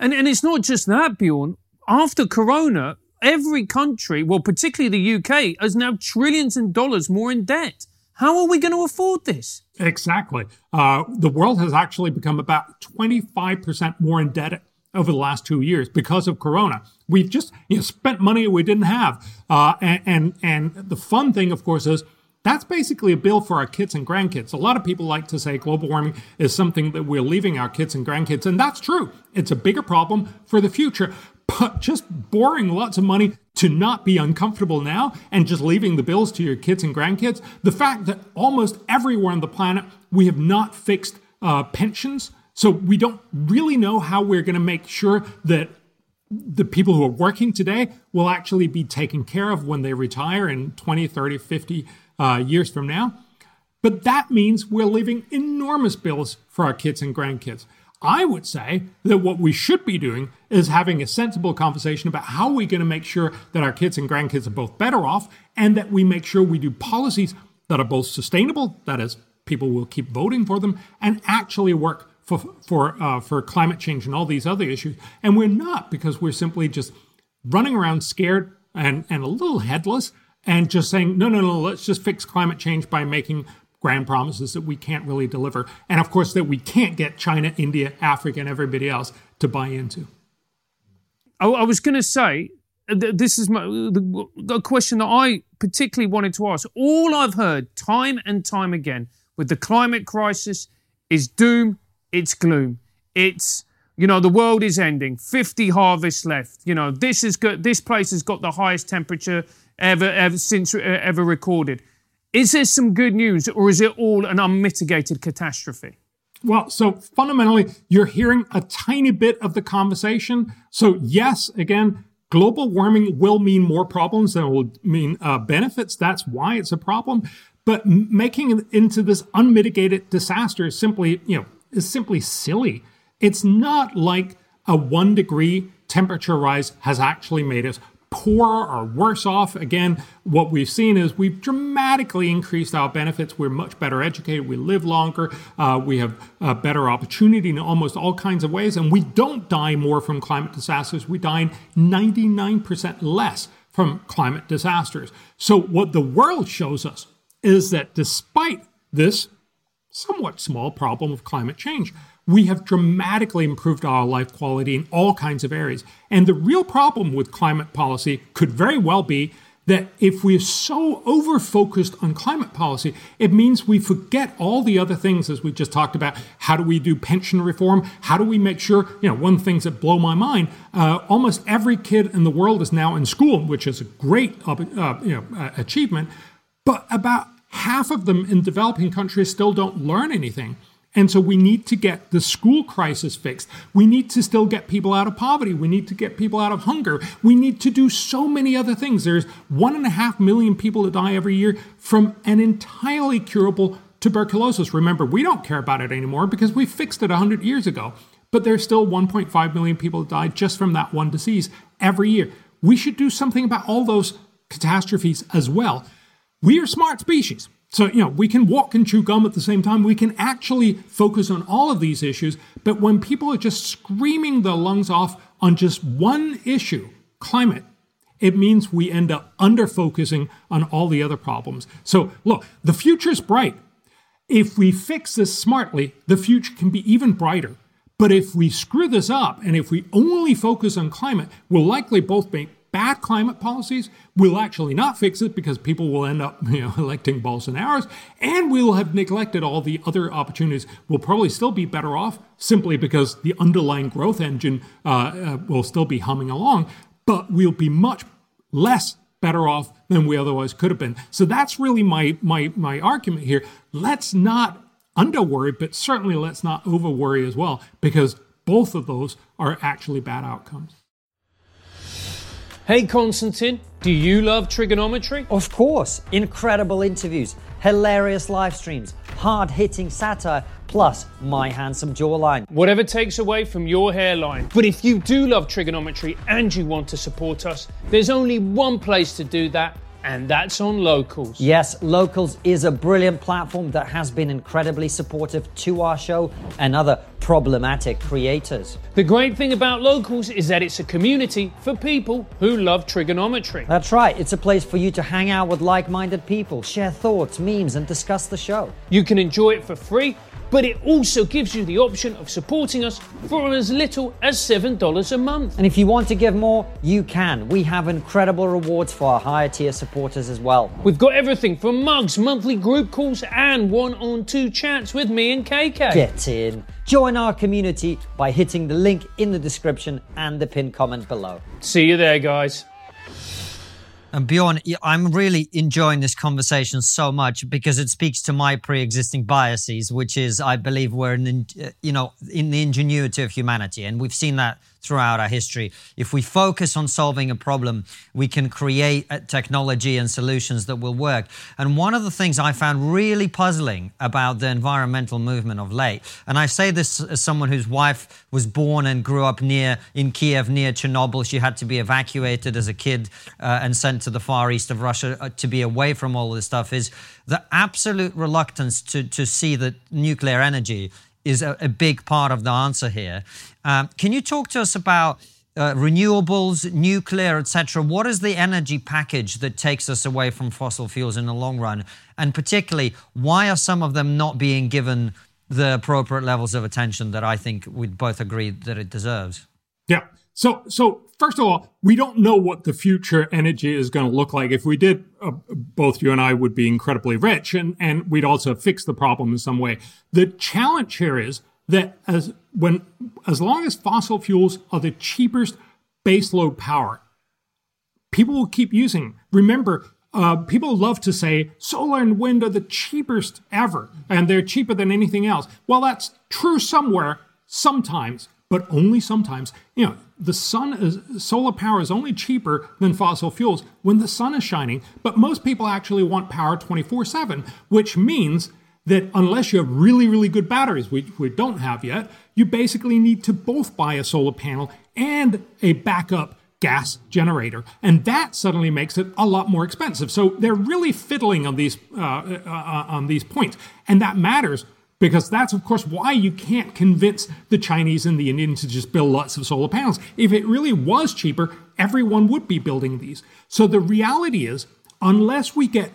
And, and it's not just that, Bjorn. After Corona, every country, well, particularly the U K, is now trillions in dollars more in debt. How are we going to afford this? Exactly. Uh, the world has actually become about twenty-five percent more indebted over the last two years because of Corona. We've just you know, spent money we didn't have. Uh, and, and, and the fun thing, of course, is that's basically a bill for our kids and grandkids. A lot of people like to say global warming is something that we're leaving our kids and grandkids. And that's true. It's a bigger problem for the future. But just borrowing lots of money to not be uncomfortable now and just leaving the bills to your kids and grandkids. The fact that almost everywhere on the planet, we have not fixed uh, pensions. So we don't really know how we're going to make sure that the people who are working today will actually be taken care of when they retire in twenty, thirty, fifty uh, years from now. But that means we're leaving enormous bills for our kids and grandkids. I would say that what we should be doing is having a sensible conversation about how we're going to make sure that our kids and grandkids are both better off and that we make sure we do policies that are both sustainable, that is, people will keep voting for them, and actually work for for uh, for climate change and all these other issues. And we're not, because we're simply just running around scared and, and a little headless and just saying, no, no, no, let's just fix climate change by making grand promises that we can't really deliver. And of course, that we can't get China, India, Africa, and everybody else to buy into. I, I was going to say, th- this is my, the, the question that I particularly wanted to ask. All I've heard time and time again with the climate crisis is doom, it's gloom. It's, you know, the world is ending, fifty harvests left. You know, this is good. This place has got the highest temperature ever, ever since uh, ever recorded. Is there some good news, or is it all an unmitigated catastrophe? Well, so fundamentally, you're hearing a tiny bit of the conversation. So yes, again, global warming will mean more problems than it will mean uh, benefits. That's why it's a problem. But making it into this unmitigated disaster is simply, you know, is simply silly. It's not like a one degree temperature rise has actually made us poorer or worse off. Again, what we've seen is we've dramatically increased our benefits. We're much better educated. We live longer. Uh, we have uh, better opportunity in almost all kinds of ways. And we don't die more from climate disasters. We die ninety-nine percent less from climate disasters. So what the world shows us is that despite this somewhat small problem of climate change, we have dramatically improved our life quality in all kinds of areas. And the real problem with climate policy could very well be that if we're so over-focused on climate policy, it means we forget all the other things, as we just talked about. How do we do pension reform? How do we make sure, you know, one of the things that blow my mind, uh, almost every kid in the world is now in school, which is a great uh, you know, uh, achievement, but about half of them in developing countries still don't learn anything. And so we need to get the school crisis fixed. We need to still get people out of poverty. We need to get people out of hunger. We need to do so many other things. There's one and a half million people that die every year from an entirely curable tuberculosis. Remember, we don't care about it anymore because we fixed it one hundred years ago. But there's still one point five million people that die just from that one disease every year. We should do something about all those catastrophes as well. We are smart species. So, you know, we can walk and chew gum at the same time. We can actually focus on all of these issues. But when people are just screaming their lungs off on just one issue, climate, it means we end up under-focusing on all the other problems. So, look, the future's bright. If we fix this smartly, the future can be even brighter. But if we screw this up and if we only focus on climate, we'll likely both be bad climate policies, will actually not fix it because people will end up, you know, electing Bolsonaros, and we'll have neglected all the other opportunities. We'll probably still be better off simply because the underlying growth engine uh, uh, will still be humming along, but we'll be much less better off than we otherwise could have been. So that's really my my my argument here. Let's not under-worry, but certainly let's not over-worry as well, because both of those are actually bad outcomes. Hey Konstantin, do you love trigonometry? Of course. Incredible interviews, hilarious live streams, hard-hitting satire, plus my handsome jawline. Whatever takes away from your hairline. But if you do love trigonometry and you want to support us, there's only one place to do that, and that's on Locals. Yes, Locals is a brilliant platform that has been incredibly supportive to our show and other problematic creators. The great thing about Locals is that it's a community for people who love trigonometry. That's right. It's a place for you to hang out with like-minded people, share thoughts, memes, and discuss the show. You can enjoy it for free, but it also gives you the option of supporting us for as little as seven dollars a month. And if you want to give more, you can. We have incredible rewards for our higher tier supporters as well. We've got everything from mugs, monthly group calls, and one-on-two chats with me and K K. Get in. Join our community by hitting the link in the description and the pinned comment below. See you there, guys. And Bjorn, I'm really enjoying this conversation so much because it speaks to my pre-existing biases, which is I believe we're in, you know, in the ingenuity of humanity. And we've seen that throughout our history. If we focus on solving a problem, we can create technology and solutions that will work. And one of the things I found really puzzling about the environmental movement of late, and I say this as someone whose wife was born and grew up near, in Kiev, near Chernobyl. She had to be evacuated as a kid uh, and sent to the far east of Russia uh, to be away from all this stuff, is the absolute reluctance to, to see that nuclear energy is a, a big part of the answer here. Um, can you talk to us about uh, renewables, nuclear, et cetera? What is the energy package that takes us away from fossil fuels in the long run? And particularly, why are some of them not being given the appropriate levels of attention that I think we'd both agree that it deserves? Yeah. So, so first of all, we don't know what the future energy is going to look like. If we did, uh, both you and I would be incredibly rich, and, and we'd also fix the problem in some way. The challenge here is that as when as long as fossil fuels are the cheapest baseload power, people will keep using them. Remember, uh, people love to say solar and wind are the cheapest ever, and they're cheaper than anything else. Well, that's true somewhere, sometimes, but only sometimes. You know, the sun is, solar power is only cheaper than fossil fuels when the sun is shining, but most people actually want power twenty-four seven, which means that unless you have really, really good batteries, which we don't have yet, you basically need to both buy a solar panel and a backup gas generator. And that suddenly makes it a lot more expensive. So they're really fiddling on these, uh, uh, on these points. And that matters because that's, of course, why you can't convince the Chinese and the Indians to just build lots of solar panels. If it really was cheaper, everyone would be building these. So the reality is, unless we get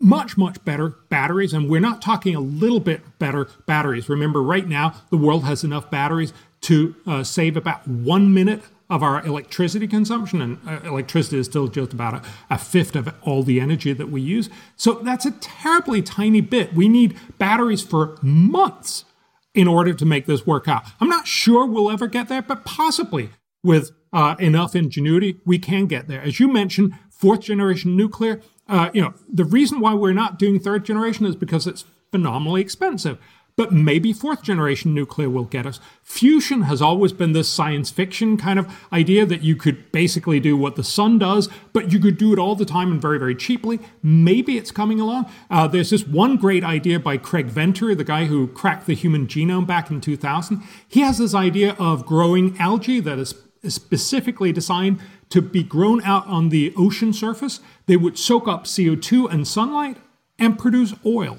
much, much better batteries, and we're not talking a little bit better batteries. Remember, right now, the world has enough batteries to uh, save about one minute of our electricity consumption, and uh, electricity is still just about a, a fifth of all the energy that we use. So that's a terribly tiny bit. We need batteries for months in order to make this work out. I'm not sure we'll ever get there, but possibly with uh, enough ingenuity, we can get there. As you mentioned, fourth generation nuclear, uh, you know, the reason why we're not doing third generation is because it's phenomenally expensive. But maybe fourth generation nuclear will get us. Fusion has always been this science fiction kind of idea that you could basically do what the sun does, but you could do it all the time and very, very cheaply. Maybe it's coming along. Uh, there's this one great idea by Craig Venter, the guy who cracked the human genome back in two thousand. He has this idea of growing algae that is specifically designed to be grown out on the ocean surface. They would soak up C O two and sunlight and produce oil.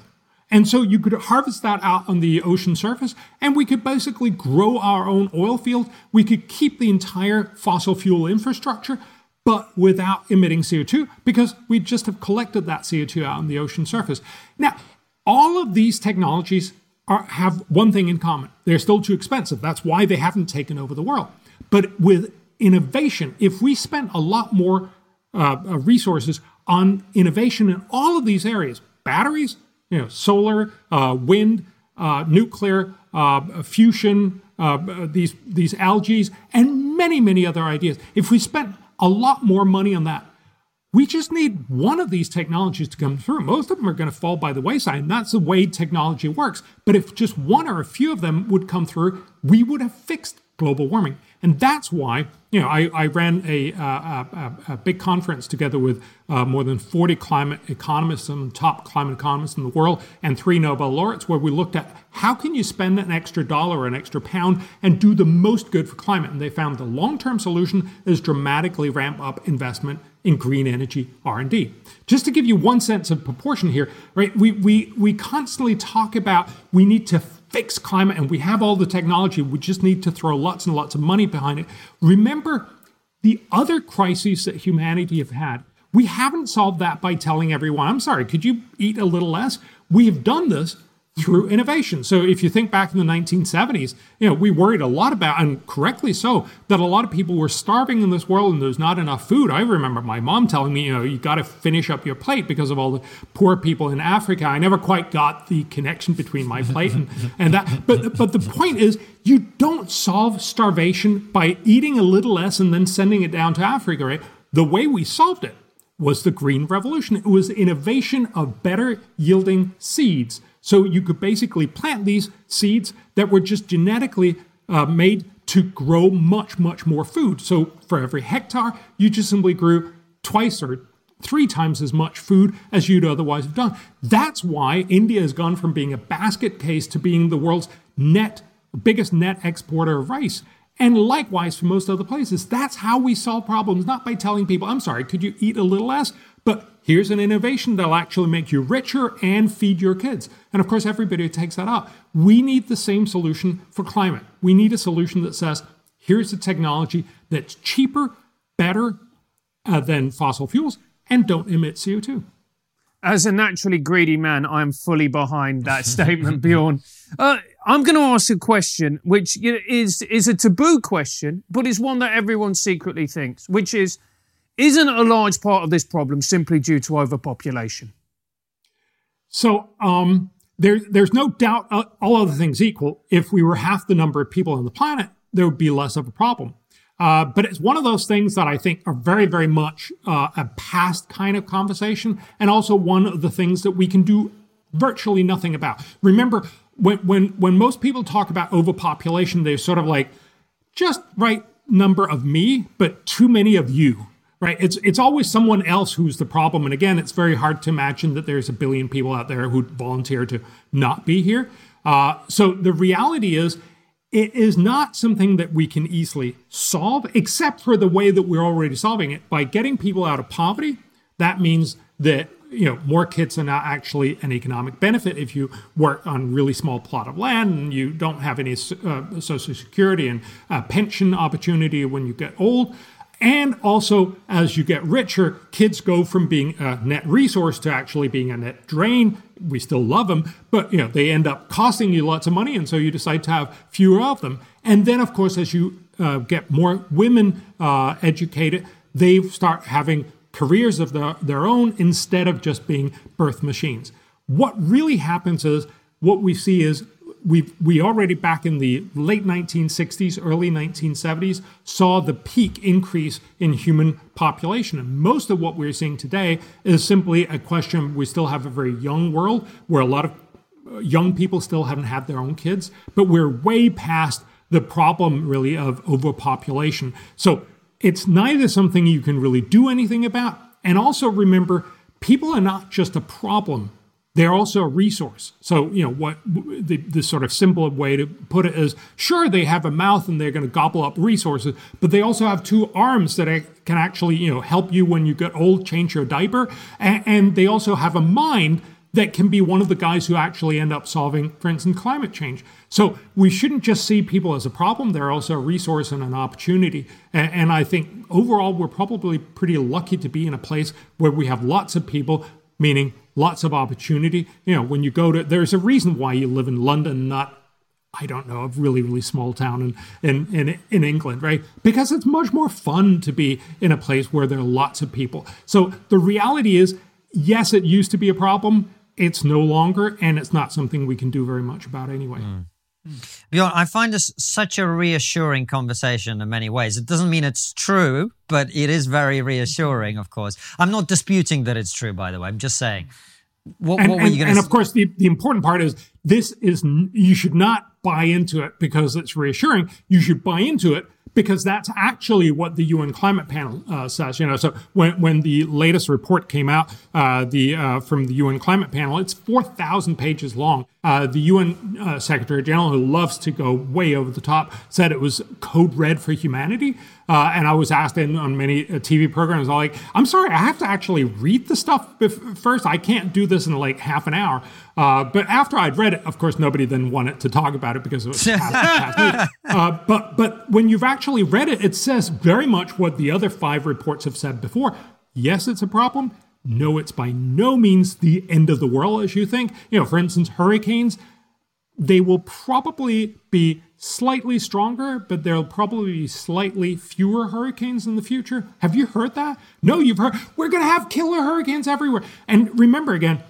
And so you could harvest that out on the ocean surface, and we could basically grow our own oil field. We could keep the entire fossil fuel infrastructure, but without emitting C O two, because we just have collected that C O two out on the ocean surface. Now, all of these technologies are, have one thing in common. They're still too expensive. That's why they haven't taken over the world. But with innovation, if we spent a lot more uh, resources on innovation in all of these areas, batteries, you know, solar, uh, wind, uh, nuclear, uh, fusion, uh, these these algae, and many, many other ideas. If we spent a lot more money on that, we just need one of these technologies to come through. Most of them are going to fall by the wayside, and that's the way technology works. But if just one or a few of them would come through, we would have fixed global warming. And that's why, you know, I, I ran a, uh, a, a big conference together with uh, more than forty climate economists and top climate economists in the world and three Nobel laureates, where we looked at how can you spend an extra dollar or an extra pound and do the most good for climate. And they found the long-term solution is dramatically ramp up investment in green energy R and D. Just to give you one sense of proportion here, right? We we we constantly talk about we need to fix climate, and we have all the technology. We just need to throw lots and lots of money behind it. Remember the other crises that humanity have had. We haven't solved that by telling everyone, I'm sorry, could you eat a little less? We have done this through innovation. So if you think back in the nineteen seventies, you know, we worried a lot about, and correctly so, that a lot of people were starving in this world and there's not enough food. I remember my mom telling me, you know, you got to finish up your plate because of all the poor people in Africa. I never quite got the connection between my plate and, and that. But but the point is, you don't solve starvation by eating a little less and then sending it down to Africa, right? The way we solved it was the Green Revolution. It was innovation of better yielding seeds. So you could basically plant these seeds that were just genetically uh, made to grow much, much more food. So for every hectare, you just simply grew twice or three times as much food as you'd otherwise have done. That's why India has gone from being a basket case to being the world's net biggest net exporter of rice. And likewise for most other places. That's how we solve problems, not by telling people, I'm sorry, could you eat a little less? But here's an innovation that'll actually make you richer and feed your kids. And of course, everybody takes that up. We need the same solution for climate. We need a solution that says, here's a technology that's cheaper, better uh, than fossil fuels, and don't emit C O two. As a naturally greedy man, I'm fully behind that statement, Bjorn. Uh, I'm going to ask a question, which is, is a taboo question, but is one that everyone secretly thinks, which is, isn't a large part of this problem simply due to overpopulation? So um, there, there's no doubt, uh, all other things equal, if we were half the number of people on the planet, there would be less of a problem. Uh, but it's one of those things that I think are very, very much uh, a past kind of conversation, and also one of the things that we can do virtually nothing about. Remember, when when, when most people talk about overpopulation, they're sort of like, just right number of me, but too many of you. Right. It's it's always someone else who's the problem. And again, it's very hard to imagine that there's a billion people out there who'd volunteer to not be here. Uh, so the reality is It is not something that we can easily solve, except for the way that we're already solving it. By getting people out of poverty, that means that, you know, more kids are not actually an economic benefit if you work on a really small plot of land and you don't have any uh, social security and uh, pension opportunity when you get old. And also, as you get richer, kids go from being a net resource to actually being a net drain. We still love them, but you know they end up costing you lots of money, and so you decide to have fewer of them. And then, of course, as you uh, get more women uh, educated, they start having careers of the, their own instead of just being birth machines. What really happens is what we see is we we already back in the late nineteen sixties, early nineteen seventies, saw the peak increase in human population. And most of what we're seeing today is simply a question. We still have a very young world where a lot of young people still haven't had their own kids, but we're way past the problem really of overpopulation. So it's neither something you can really do anything about. And also remember, people are not just a problem. They're also a resource. So, you know, what the, the sort of simple way to put it is, sure, they have a mouth and they're going to gobble up resources, but they also have two arms that can actually, you know, help you when you get old, change your diaper. And, and they also have a mind that can be one of the guys who actually end up solving, for instance, climate change. So we shouldn't just see people as a problem. They're also a resource and an opportunity. And, and I think overall, we're probably pretty lucky to be in a place where we have lots of people, meaning lots of opportunity. You know, when you go to, there's a reason why you live in London, not, I don't know, a really, really small town in, in, in, in England, right? Because it's much more fun to be in a place where there are lots of people. So the reality is, yes, it used to be a problem. It's no longer, and it's not something we can do very much about anyway. Mm. Bjorn, I find this such a reassuring conversation in many ways. It doesn't mean it's true, but it is very reassuring, of course. I'm not disputing that it's true, by the way. I'm just saying. What, and, what were you going to And, s- of course, the, the important part is this is, you should not buy into it because it's reassuring. You should buy into it because that's actually what the U N Climate Panel uh, says. You know, so when when the latest report came out, uh, the uh, from the U N Climate Panel, it's four thousand pages long. Uh, the U N uh, Secretary General, who loves to go way over the top, said it was code red for humanity. Uh, and I was asked in on many uh, T V programs, I'm like, I'm sorry, I have to actually read the stuff bef- first. I can't do this in like half an hour. Uh, but after I'd read it, of course, nobody then wanted to talk about it because it was past, past uh, but but when you've actually read it, it says very much what the other five reports have said before. Yes, it's a problem. No, it's by no means the end of the world, as you think. You know, for instance, hurricanes, they will probably be slightly stronger, but there'll probably be slightly fewer hurricanes in the future. Have you heard that? No, you've heard. We're going to have killer hurricanes everywhere. And remember again,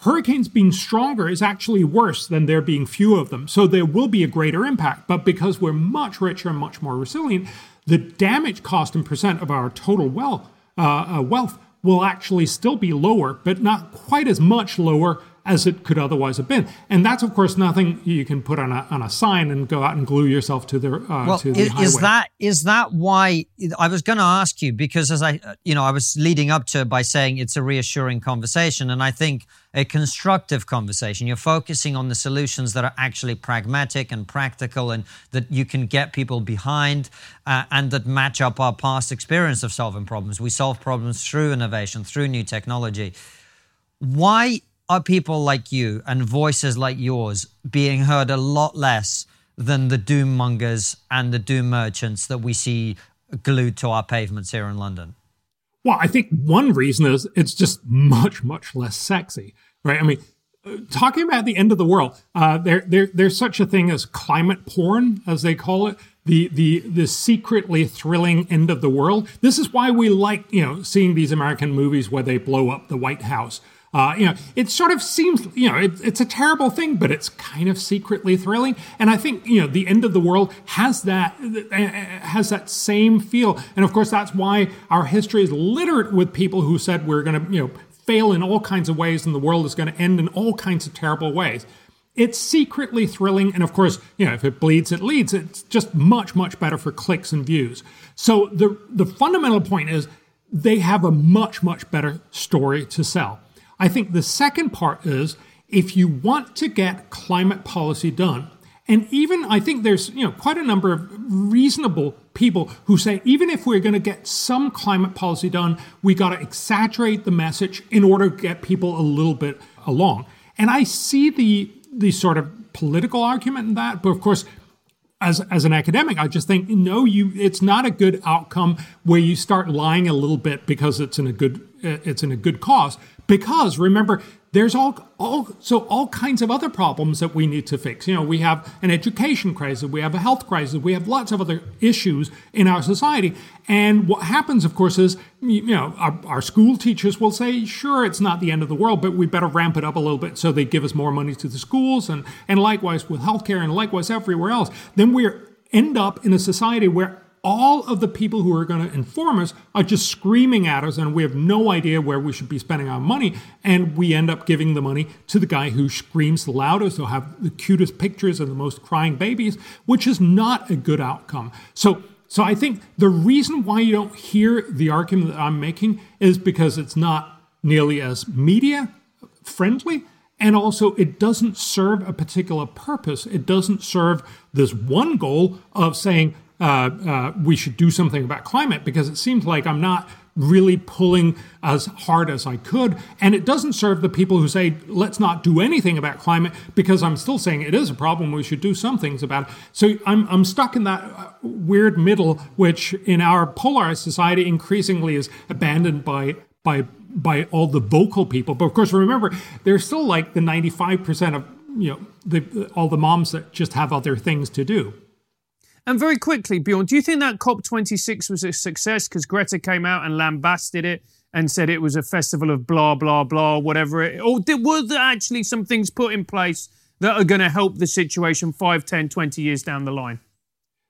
hurricanes being stronger is actually worse than there being few of them. So there will be a greater impact. But because we're much richer and much more resilient, the damage cost in percent of our total wealth, uh, uh, wealth will actually still be lower, but not quite as much lower as it could otherwise have been. And that's, of course, nothing you can put on a on a sign and go out and glue yourself to the, uh, well, to the is, highway. Is that, is that why I was going to ask you, because as I, you know, I was leading up to it by saying it's a reassuring conversation. And I think a constructive conversation. You're focusing on the solutions that are actually pragmatic and practical and that you can get people behind uh, and that match up our past experience of solving problems. We solve problems through innovation, through new technology. Why are people like you and voices like yours being heard a lot less than the doom mongers and the doom merchants that we see glued to our pavements here in London? Well, I think one reason is it's just much, much less sexy, right? I mean, talking about the end of the world, uh, there, there, there's such a thing as climate porn, as they call it. The, the the secretly thrilling end of the world. This is why we like, you know, seeing these American movies where they blow up the White House. Uh, you know, it sort of seems, you know, it, it's a terrible thing, but it's kind of secretly thrilling. And I think, you know, the end of the world has that has that same feel. And of course, that's why our history is littered with people who said we're going to, you know, fail in all kinds of ways and the world is going to end in all kinds of terrible ways. It's secretly thrilling. And of course, you know, if it bleeds, it leads. It's just much, much better for clicks and views. So the the fundamental point is they have a much, much better story to sell. I think the second part is if you want to get climate policy done And even, I think there's, you know, quite a number of reasonable people who say, even if we're going to get some climate policy done, we got to exaggerate the message in order to get people a little bit along. And I see the the sort of political argument in that. But of course, as as an academic, I just think, no, you it's not a good outcome where you start lying a little bit because it's in a good it's in a good cause. Because remember, there's all, all so all kinds of other problems that we need to fix. You know, we have an education crisis, we have a health crisis, we have lots of other issues in our society. And what happens, of course, is, you know, our, our school teachers will say, sure, it's not the end of the world, but we better ramp it up a little bit. So they give us more money to the schools, and, and likewise with healthcare, and likewise everywhere else. Then we end up in a society where all of the people who are going to inform us are just screaming at us, and we have no idea where we should be spending our money. And we end up giving the money to the guy who screams the loudest or have the cutest pictures and the most crying babies, which is not a good outcome. So, so I think the reason why you don't hear the argument that I'm making is because it's not nearly as media friendly. And also, it doesn't serve a particular purpose. It doesn't serve this one goal of saying, Uh, uh, we should do something about climate, because it seems like I'm not really pulling as hard as I could. And it doesn't serve the people who say, let's not do anything about climate, because I'm still saying it is a problem. We should do some things about it. So I'm I'm stuck in that weird middle, which in our polarized society increasingly is abandoned by by by all the vocal people. But of course, remember, there's still like the ninety-five percent of, you know, the, all the moms that just have other things to do. And very quickly, Bjorn, do you think that COP twenty-six was a success? Because Greta came out and lambasted it and said it was a festival of blah, blah, blah, whatever it... Or did, were there actually some things put in place that are going to help the situation five, ten, twenty years down the line?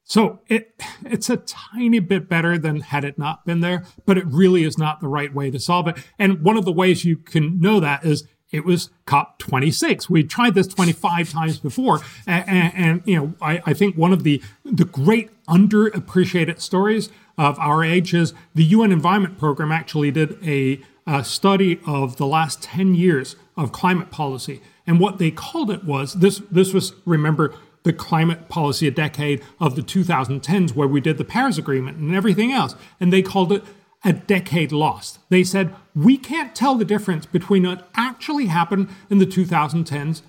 So it it's a tiny bit better than had it not been there, but it really is not the right way to solve it. And one of the ways you can know that is it was COP twenty-six. We tried this twenty-five times before. And, and, and you know, I, I think one of the, the great underappreciated stories of our age is the U N Environment Program actually did a, a study of the last ten years of climate policy. And what they called it was, this, this was, remember, the climate policy a decade of the two thousand tens, where we did the Paris Agreement and everything else. And they called it a decade lost. They said, we can't tell the difference between what actually happened in the two thousand tens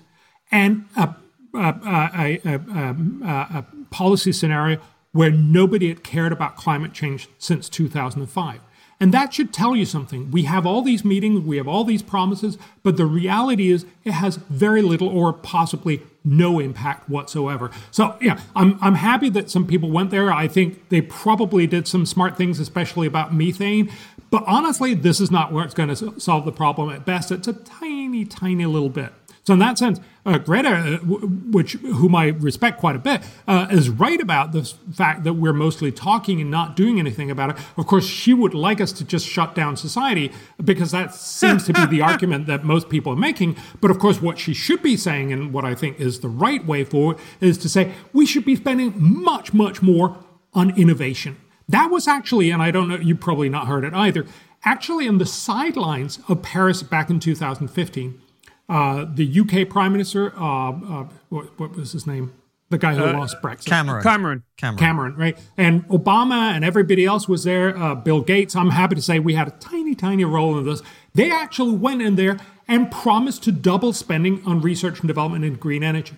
and a, a, a, a, a, a policy scenario where nobody had cared about climate change since two thousand five. And that should tell you something. We have all these meetings, we have all these promises, but the reality is it has very little or possibly no impact whatsoever. So yeah, I'm I'm happy that some people went there. I think they probably did some smart things, especially about methane. But honestly, this is not where it's going to solve the problem. At best, it's a tiny, tiny little bit. So in that sense, uh, Greta, which whom I respect quite a bit, uh, is right about the fact that we're mostly talking and not doing anything about it. Of course, she would like us to just shut down society, because that seems to be the argument that most people are making. But of course, what she should be saying, and what I think is the right way forward, is to say we should be spending much, much more on innovation. That was actually, and I don't know, you probably not heard it either, actually in the sidelines of Paris back in two thousand fifteen. Uh, the U K Prime Minister, uh, uh, what, what was his name? The guy who uh, lost Brexit. Cameron. Cameron. Cameron. Cameron, right? And Obama and everybody else was there. Uh, Bill Gates, I'm happy to say we had a tiny, tiny role in this. They actually went in there and promised to double spending on research and development in green energy.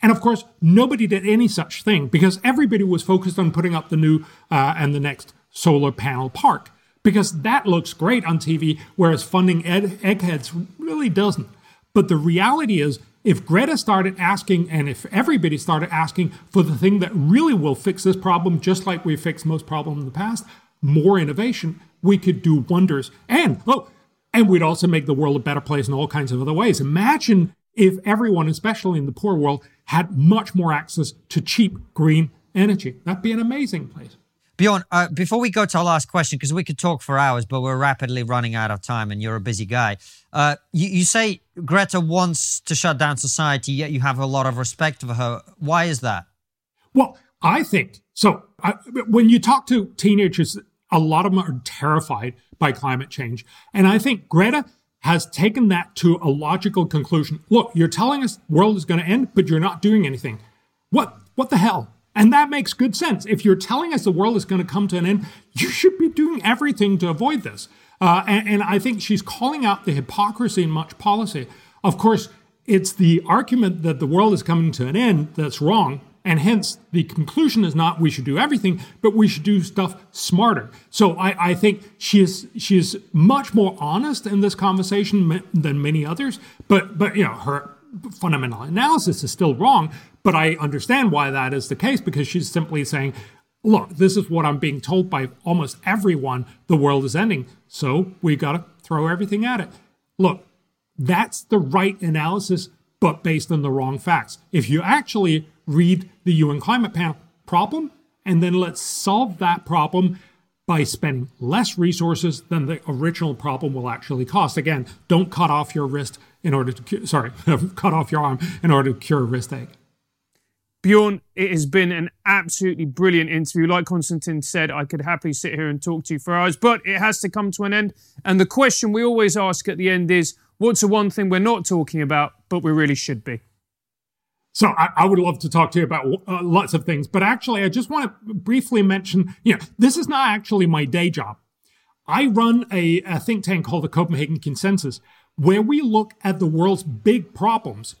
And of course, nobody did any such thing, because everybody was focused on putting up the new uh, and the next solar panel park, because that looks great on T V, whereas funding ed- eggheads really doesn't. But the reality is, if Greta started asking, and if everybody started asking for the thing that really will fix this problem, just like we fixed most problems in the past, more innovation, we could do wonders. And, oh, and we'd also make the world a better place in all kinds of other ways. Imagine if everyone, especially in the poor world, had much more access to cheap green energy. That'd be an amazing place. Bjorn, uh, before we go to our last question, because we could talk for hours, but we're rapidly running out of time and you're a busy guy. Uh, you, you say Greta wants to shut down society, yet you have a lot of respect for her. Why is that? Well, I think so. I, when you talk to teenagers, a lot of them are terrified by climate change. And I think Greta has taken that to a logical conclusion. Look, you're telling us the world is going to end, but you're not doing anything. What, what the hell? And that makes good sense. If you're telling us the world is going to come to an end, you should be doing everything to avoid this. Uh, and, and I think she's calling out the hypocrisy in much policy. Of course, it's the argument that the world is coming to an end that's wrong. And hence, the conclusion is not we should do everything, but we should do stuff smarter. So I, I think she is she is much more honest in this conversation than many others. But but you know, her fundamental analysis is still wrong. But I understand why that is the case, because she's simply saying, look, this is what I'm being told by almost everyone. The world is ending, so we got to throw everything at it. Look, that's the right analysis, but based on the wrong facts. If you actually read the U N Climate Panel problem, and then let's solve that problem by spending less resources than the original problem will actually cost. Again, don't cut off your wrist in order to cu- sorry, cut off your arm in order to cure a wrist ache. Bjorn, it has been an absolutely brilliant interview. Like Konstantin said, I could happily sit here and talk to you for hours, but it has to come to an end. And the question we always ask at the end is, what's the one thing we're not talking about, but we really should be? So I, I would love to talk to you about uh, lots of things, but actually I just want to briefly mention, you know, this is not actually my day job. I run a, a think tank called the Copenhagen Consensus, where we look at the world's big problems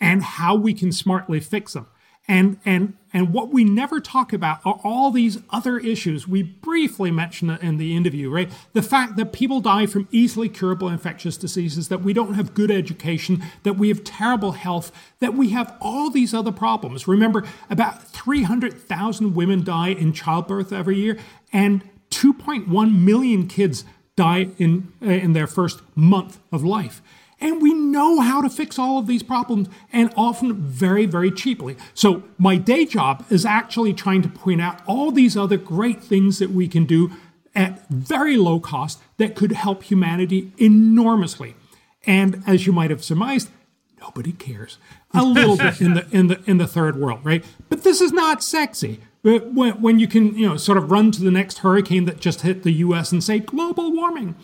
and how we can smartly fix them. And and and what we never talk about are all these other issues. We briefly mentioned it in the interview, right? The fact that people die from easily curable infectious diseases, that we don't have good education, that we have terrible health, that we have all these other problems. Remember, about three hundred thousand women die in childbirth every year, and two point one million kids die in uh, in their first month of life. And we know how to fix all of these problems, and often very, very cheaply. So my day job is actually trying to point out all these other great things that we can do at very low cost that could help humanity enormously. And as you might have surmised, nobody cares a little bit in the in the in the third world, right? But this is not sexy. But when, when you can, you know, sort of run to the next hurricane that just hit the U S and say global warming,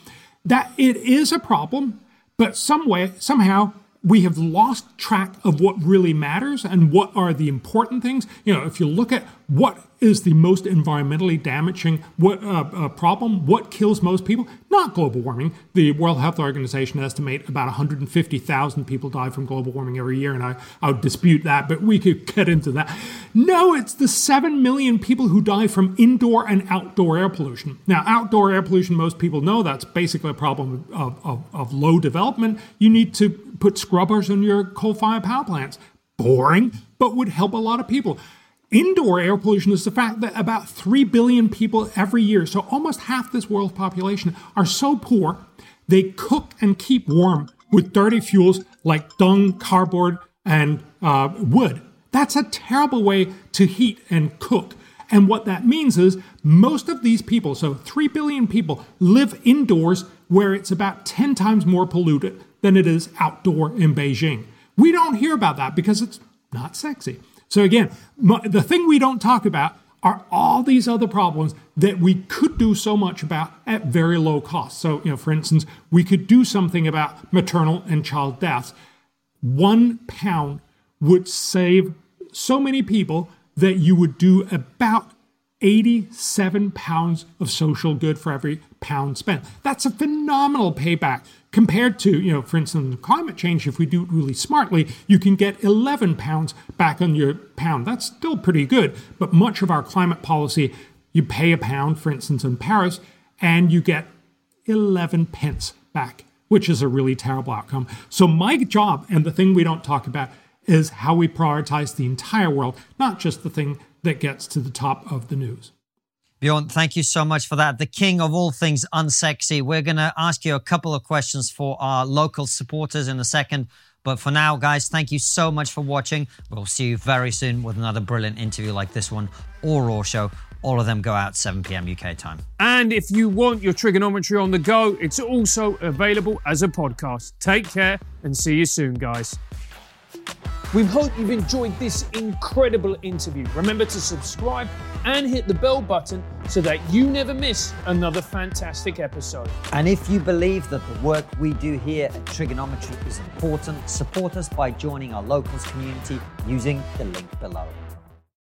that it is a problem. But somewhere, somehow, we have lost track of what really matters and what are the important things. You know, if you look at what is the most environmentally damaging what, uh, uh, problem, what kills most people, not global warming. The World Health Organization estimate about one hundred fifty thousand people die from global warming every year, and I, I would dispute that, but we could get into that. No, it's the seven million people who die from indoor and outdoor air pollution. Now, outdoor air pollution, most people know that's basically a problem of, of, of low development. You need to put scrubbers on your coal-fired power plants. Boring, but would help a lot of people. Indoor air pollution is the fact that about three billion people every year, so almost half this world's population, are so poor they cook and keep warm with dirty fuels like dung, cardboard, and uh, wood. That's a terrible way to heat and cook. And what that means is most of these people, so three billion people, live indoors where it's about ten times more polluted than it is outdoor in Beijing. We don't hear about that because it's not sexy. So again, the thing we don't talk about are all these other problems that we could do so much about at very low cost. So, you know, for instance, we could do something about maternal and child deaths. One pound would save so many people that you would do about eighty-seven pounds of social good for every pound spent. That's a phenomenal payback compared to, you know, for instance, climate change. If we do it really smartly, you can get eleven pounds back on your pound. That's still pretty good, but much of our climate policy, you pay a pound, for instance, in Paris, and you get eleven pence back, which is a really terrible outcome. So my job, and the thing we don't talk about, is how we prioritize the entire world, not just the thing that gets to the top of the news. Bjorn, thank you so much for that. The king of all things unsexy. We're going to ask you a couple of questions for our local supporters in a second. But for now, guys, thank you so much for watching. We'll see you very soon with another brilliant interview like this one or Raw Show. All of them go out seven p.m. U K time. And if you want your trigonometry on the go, it's also available as a podcast. Take care and see you soon, guys. We hope you've enjoyed this incredible interview. Remember to subscribe and hit the bell button so that you never miss another fantastic episode. And if you believe that the work we do here at Trigonometry is important, support us by joining our Locals community using the link below.